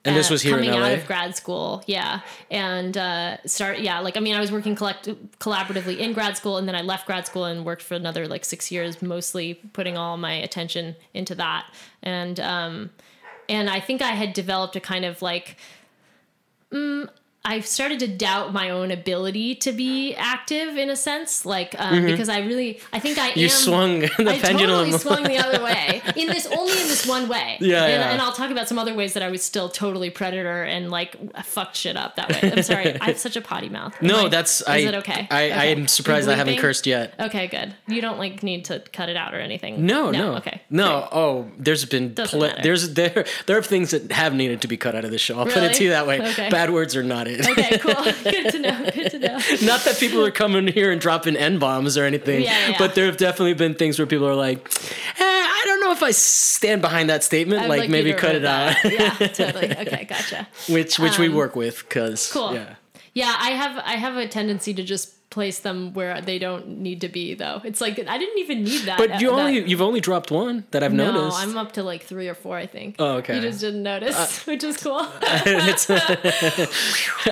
this was here coming in LA? Out of grad school. Yeah. And, I was working collaboratively in grad school, and then I left grad school and worked for another like 6 years, mostly putting all my attention into that. And I think I had developed a kind of like, I started to doubt my own ability to be active in a sense, like, because I think I am. You swung the pendulum. I totally swung the other way in this one way. Yeah, and I'll talk about some other ways that I was still totally predator and like fucked shit up that way. I'm sorry. I have such a potty mouth. Is it okay? I am surprised I haven't cursed yet. Okay, good. You don't like need to cut it out or anything. No. Okay. No. Great. Oh, there's been, there are things that have needed to be cut out of the show. I'll put it to you that way. Okay. Bad words are not it. Okay, cool. Good to know. Not that people are coming here and dropping N-bombs or anything, but there have definitely been things where people are like, I don't know if I stand behind that statement. I'd like maybe cut it out. Yeah, totally. Okay, gotcha. Which we work with because... Cool. Yeah, I have a tendency to just place them where they don't need to be, though. It's like I didn't even need that. But you've only dropped one that I've noticed. No, I'm up to like 3 or 4, I think. Oh, okay. You just didn't notice, which is cool.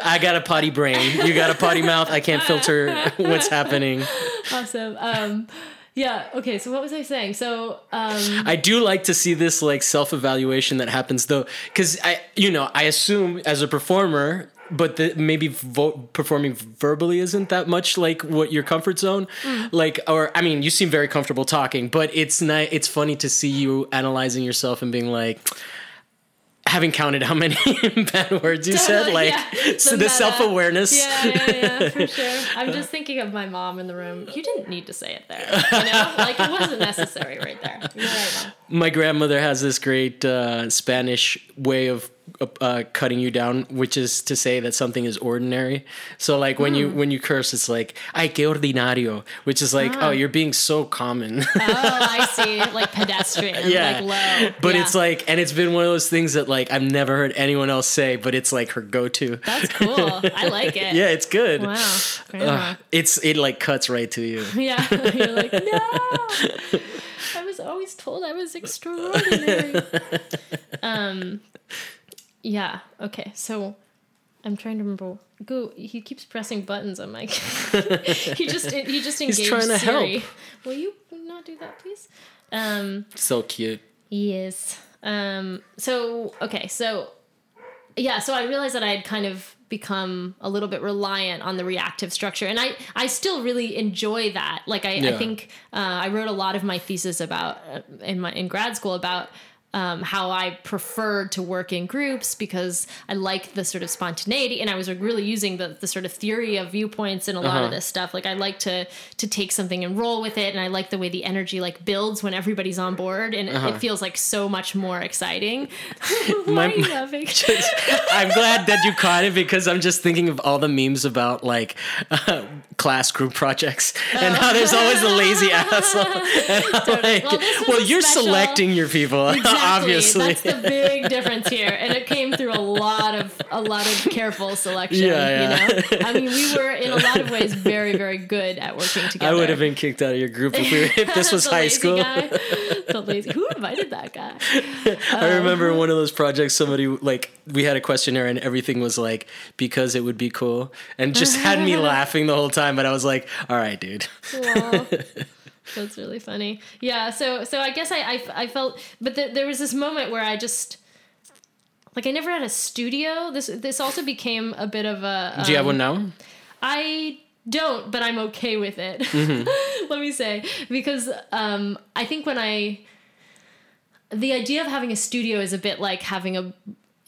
I got a potty brain. You got a potty mouth. I can't filter what's happening. Awesome. Yeah. Okay. So what was I saying? So I do like to see this like self-evaluation that happens though, because I assume as a performer. But maybe performing verbally isn't that much like what your comfort zone, you seem very comfortable talking, but it's not. It's funny to see you analyzing yourself and being like, having counted how many bad words you said, like the self-awareness. Yeah, for sure. I'm just thinking of my mom in the room. You didn't need to say it there. Like it wasn't necessary right there. You're right, Mom. My grandmother has this great Spanish way of cutting you down, which is to say that something is ordinary. So like when you curse, it's like, ay, que ordinario, which is like, oh, you're being so common. Oh, I see. Like pedestrian, yeah. Like low. But yeah. It's like, and it's been one of those things that like I've never heard anyone else say, but it's like her go-to. That's cool. I like it. Yeah, it's good. Wow. It like cuts right to you. Yeah. You're like, no. I was always told I was extraordinary. Yeah. Okay. So I'm trying to remember. Go. He keeps pressing buttons on my. he just engaged. He's trying to Siri. Help. Will you not do that, please? So cute. Yes. So okay. So yeah. So I realized that I had kind of become a little bit reliant on the reactive structure. And I still really enjoy that. Like I think I wrote a lot of my thesis about in grad school about how I preferred to work in groups because I like the sort of spontaneity. And I was really using the sort of theory of viewpoints in a lot of this stuff. Like I like to take something and roll with it. And I like the way the energy like builds when everybody's on board. And it feels like so much more exciting. Why are you laughing? I'm glad that you caught it because I'm just thinking of all the memes about like class group projects and how there's always the lazy asshole. And totally. Like, well you're special. Selecting your people. Exactly. Obviously. That's the big difference here. And it came through a lot of careful selection. Yeah. You know? I mean, we were in a lot of ways very, very good at working together. I would have been kicked out of your group if this was high school. Who invited that guy? I remember one of those projects, somebody like we had a questionnaire and everything was like, because it would be cool, and just had me laughing the whole time, but I was like, all right, dude. Wow. That's really funny. Yeah. So I guess I felt, but there was this moment where I just, like, I never had a studio. This also became a bit of a, do you have one now? I don't, but I'm okay with it. Mm-hmm. Let me say, because, I think the idea of having a studio is a bit like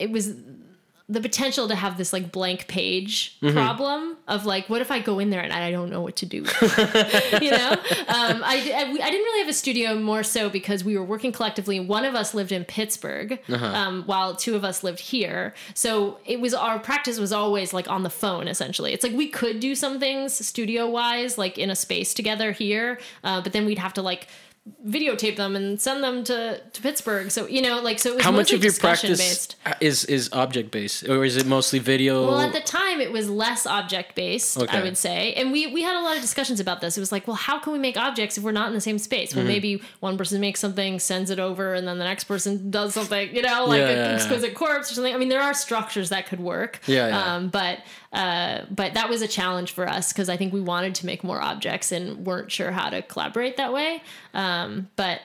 it was the potential to have this like blank page problem of like, what if I go in there and I don't know what to do? You know? I didn't really have a studio, more so because we were working collectively. One of us lived in Pittsburgh while two of us lived here. So it was, our practice was always like on the phone, essentially. It's like, we could do some things studio wise, like in a space together here. But then we'd have to like videotape them and send them to Pittsburgh. So, you know, like, so it was, how much of your practice based. Is object based, or is it mostly video? Well, at the time it was less object based, okay. I would say. And we had a lot of discussions about this. It was like, well, how can we make objects if we're not in the same space? Well, maybe one person makes something, sends it over, and then the next person does something, you know, like an exquisite corpse or something. I mean, there are structures that could work. Yeah. But that was a challenge for us because I think we wanted to make more objects and weren't sure how to collaborate that way. But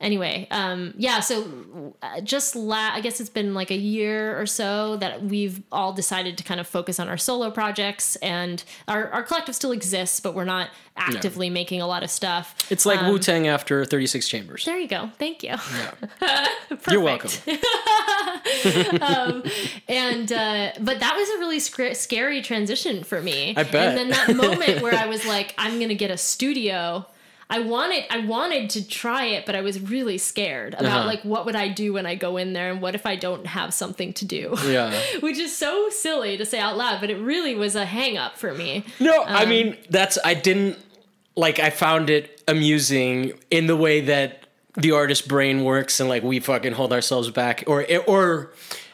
anyway, yeah, so just I guess it's been like a year or so that we've all decided to kind of focus on our solo projects, and our collective still exists, but we're not actively making a lot of stuff. It's like Wu-Tang after 36 Chambers. There you go. Thank you. Yeah. You're welcome. But that was a really scary transition for me. I bet. And then that moment where I was like, I'm going to get a studio. I wanted to try it, but I was really scared about like, what would I do when I go in there, and what if I don't have something to do? Yeah, which is so silly to say out loud, but it really was a hang up for me. No, I mean, I found it amusing in the way that the artist brain works, and like we fucking hold ourselves back, or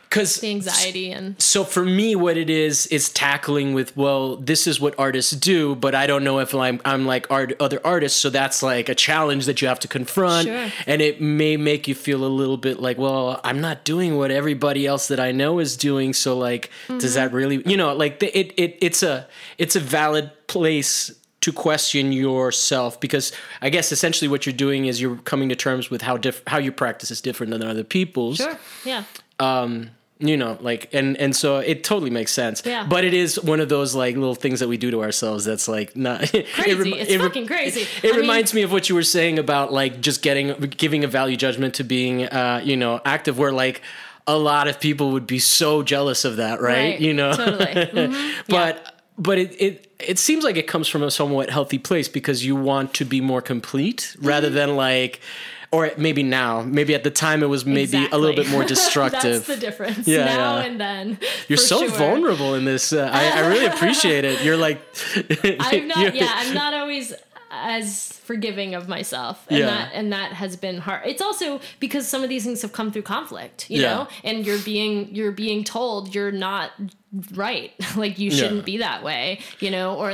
because the anxiety. And so for me, what it is tackling with, well, this is what artists do, but I don't know if I'm like other artists. So that's like a challenge that you have to confront. Sure. And it may make you feel a little bit like, well, I'm not doing what everybody else that I know is doing. So like, does that really, you know, like it's a valid place to question yourself, because I guess essentially what you're doing is you're coming to terms with how your practice is different than other people's. Sure. Yeah. You know, like, and so it totally makes sense. Yeah. But it is one of those like little things that we do to ourselves that's like not crazy. It's fucking crazy. It reminds me of what you were saying about like just giving a value judgment to being you know, active, where like a lot of people would be so jealous of that, right? You know, totally. Mm-hmm. But it seems like it comes from a somewhat healthy place, because you want to be more complete rather than like. Or maybe now. Maybe at the time it was maybe a little bit more destructive. That's the difference. Yeah, now and then. You're so vulnerable in this. I really appreciate it. You're like... I'm not always as forgiving of myself. And that has been hard. It's also because some of these things have come through conflict, you know? And you're being told you're not right. Like, you shouldn't be that way, you know?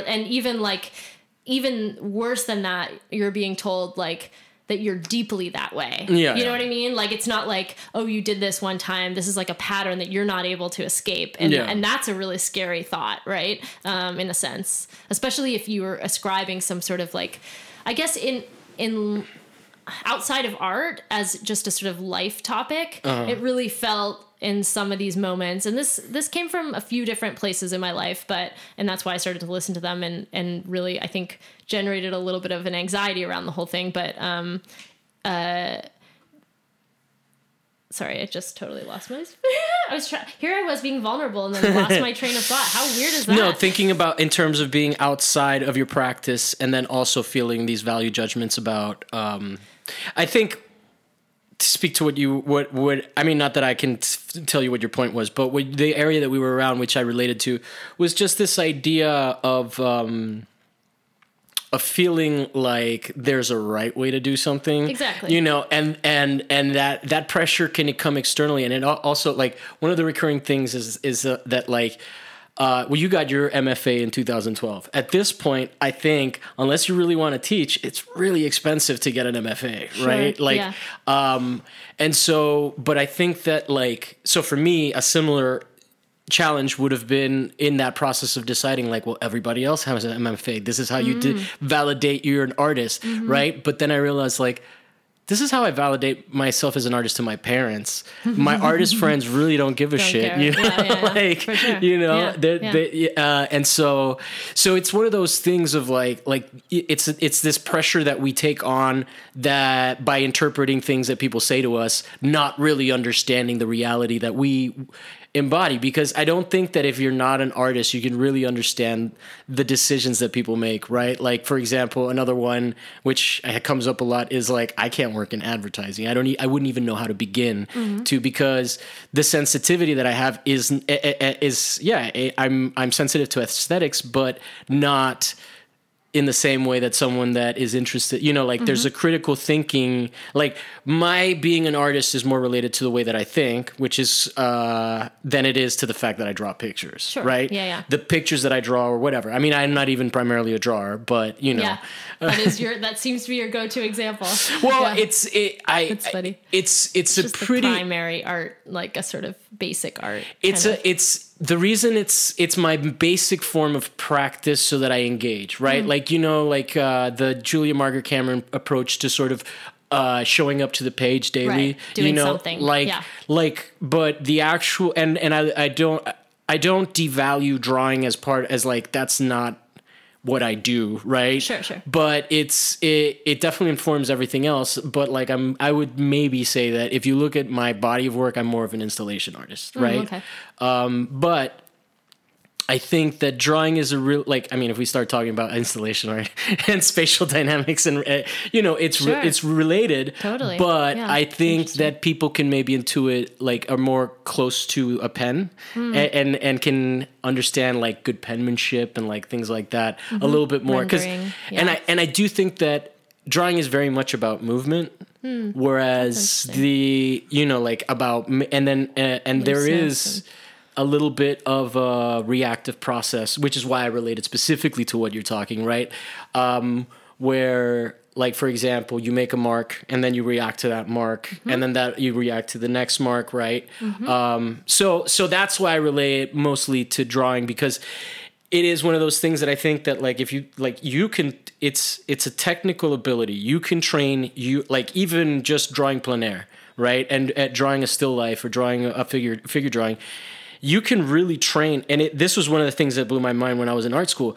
Even worse than that, you're being told, like... that you're deeply that way. Yeah, you know what I mean? Like, it's not like, oh, you did this one time. This is like a pattern that you're not able to escape. And that's a really scary thought, right? In a sense, especially if you were ascribing some sort of, like, I guess in outside of art as just a sort of life topic, it really felt in some of these moments. And this came from a few different places in my life, and that's why I started to listen to them and really, I think, generated a little bit of an anxiety around the whole thing. But, sorry, I just totally lost my... Here I was being vulnerable and then lost my train of thought. How weird is that? No, thinking about in terms of being outside of your practice and then also feeling these value judgments about... I think... to speak to not that I can tell you what your point was, but the area that we were around, which I related to, was just this idea of a feeling like there's a right way to do something. Exactly. You know, and that pressure can come externally, and it also, like, one of the recurring things is that, like, you got your MFA in 2012. At this point, I think, unless you really want to teach, it's really expensive to get an MFA, right? Sure. Like, and so, but I think that, like, so for me, a similar challenge would have been in that process of deciding, like, well, everybody else has an MFA. This is how you validate you're an artist, right? But then I realized, like, this is how I validate myself as an artist to my parents. My artist friends really don't give a shit, you know? Like, you know, and so it's one of those things of like it's this pressure that we take on that by interpreting things that people say to us, not really understanding the reality that we embody, because I don't think that if you're not an artist, you can really understand the decisions that people make, right? Like, for example, another one which comes up a lot is, like, I can't work in advertising. I wouldn't even know how to begin to, because the sensitivity that I have is I'm sensitive to aesthetics, but not in the same way that someone that is interested, you know, like, there's a critical thinking, like, my being an artist is more related to the way that I think, which is, than it is to the fact that I draw pictures, right? Yeah, yeah. The pictures that I draw or whatever. I mean, I'm not even primarily a drawer, but, you know. Yeah, that seems to be your go-to example. Well, it's funny. It's just a pretty... primary art, like a sort of basic art. The reason it's my basic form of practice so that I engage, right? Like, you know, like the Julia Margaret Cameron approach to sort of showing up to the page daily, right. Doing, you know, something. But the actual and I don't devalue drawing as that's not what I do, right? Sure. But it definitely informs everything else. But, like, I would maybe say that if you look at my body of work, I'm more of an installation artist, right? Okay. But I think that drawing is a real, like, I mean, if we start talking about installation art and spatial dynamics and, you know, it's related, totally. But yeah, I think that people can maybe intuit, like, are more close to a pen and can understand, like, good penmanship and, like, things like that a little bit more. And I do think that drawing is very much about movement, whereas the, you know, like, about, and then, and there is a little bit of a reactive process, which is why I related specifically to what you're talking, right? Where, like, for example, you make a mark and then you react to that mark and then that you react to the next mark, right? So that's why I relate mostly to drawing, because it is one of those things that I think that, like, if you, like, you can, it's a technical ability. You can train, you, like, even just drawing plein air, right? And at drawing a still life or drawing a figure drawing, you can really train. And this was one of the things that blew my mind when I was in art school.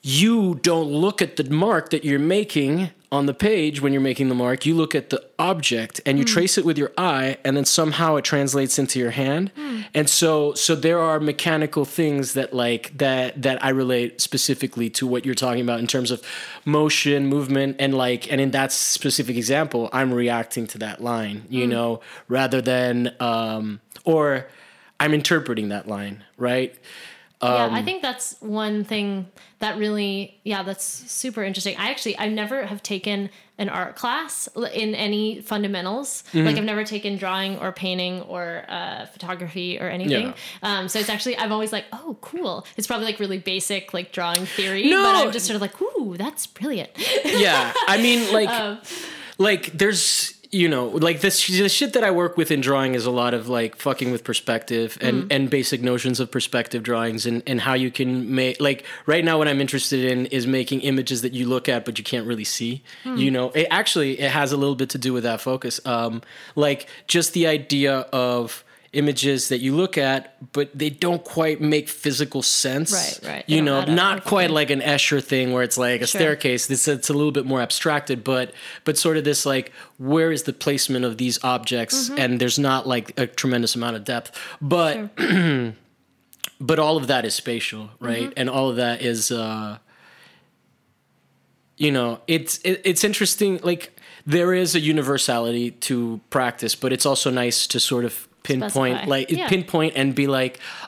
You don't look at the mark that you're making on the page, when you're making the mark, you look at the object and you trace it with your eye, and then somehow it translates into your hand. And so there are mechanical things that that I relate specifically to what you're talking about in terms of motion, movement, and in that specific example, I'm reacting to that line, you know, rather than or I'm interpreting that line, right? I think that's one thing that really, that's super interesting. I never have taken an art class in any fundamentals. Mm-hmm. Like I've never taken drawing or painting or photography or anything. Yeah. So it's actually, I've always oh, cool. It's probably really basic, drawing theory, but I'm just sort of ooh, that's brilliant. Yeah. I mean, there's, you know, the shit that I work with in drawing is a lot of fucking with perspective and basic notions of perspective drawings and how you can make, right now what I'm interested in is making images that you look at, but you can't really see, you know, it has a little bit to do with that focus. Just the idea of images that you look at, but they don't quite make physical sense. Right. You know, not quite like an Escher thing where it's like a staircase. It's a little bit more abstracted, but sort of this where is the placement of these objects? Mm-hmm. And there's not a tremendous amount of depth, but but all of that is spatial, right? Mm-hmm. And all of that is, you know, it's interesting. There is a universality to practice, but it's also nice to sort of pinpoint and be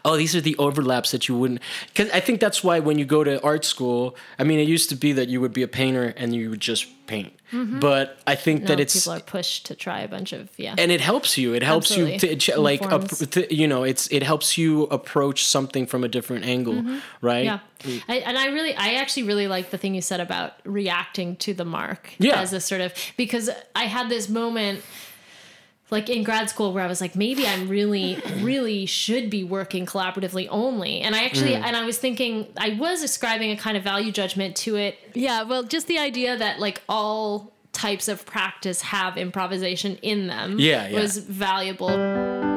oh, these are the overlaps that you wouldn't, because I think that's why when you go to art school, I mean, it used to be that you would be a painter and you would just paint. Mm-hmm. But I think that it's people are pushed to try a bunch of and it helps you. It helps you to it helps you approach something from a different angle, mm-hmm. right? Yeah, I actually really like the thing you said about reacting to the mark as a sort of, because I had this moment. In grad school where I was maybe I'm really, really should be working collaboratively only. And I actually, and I was thinking, I was ascribing a kind of value judgment to it. Yeah, well, just the idea that all types of practice have improvisation in them was valuable.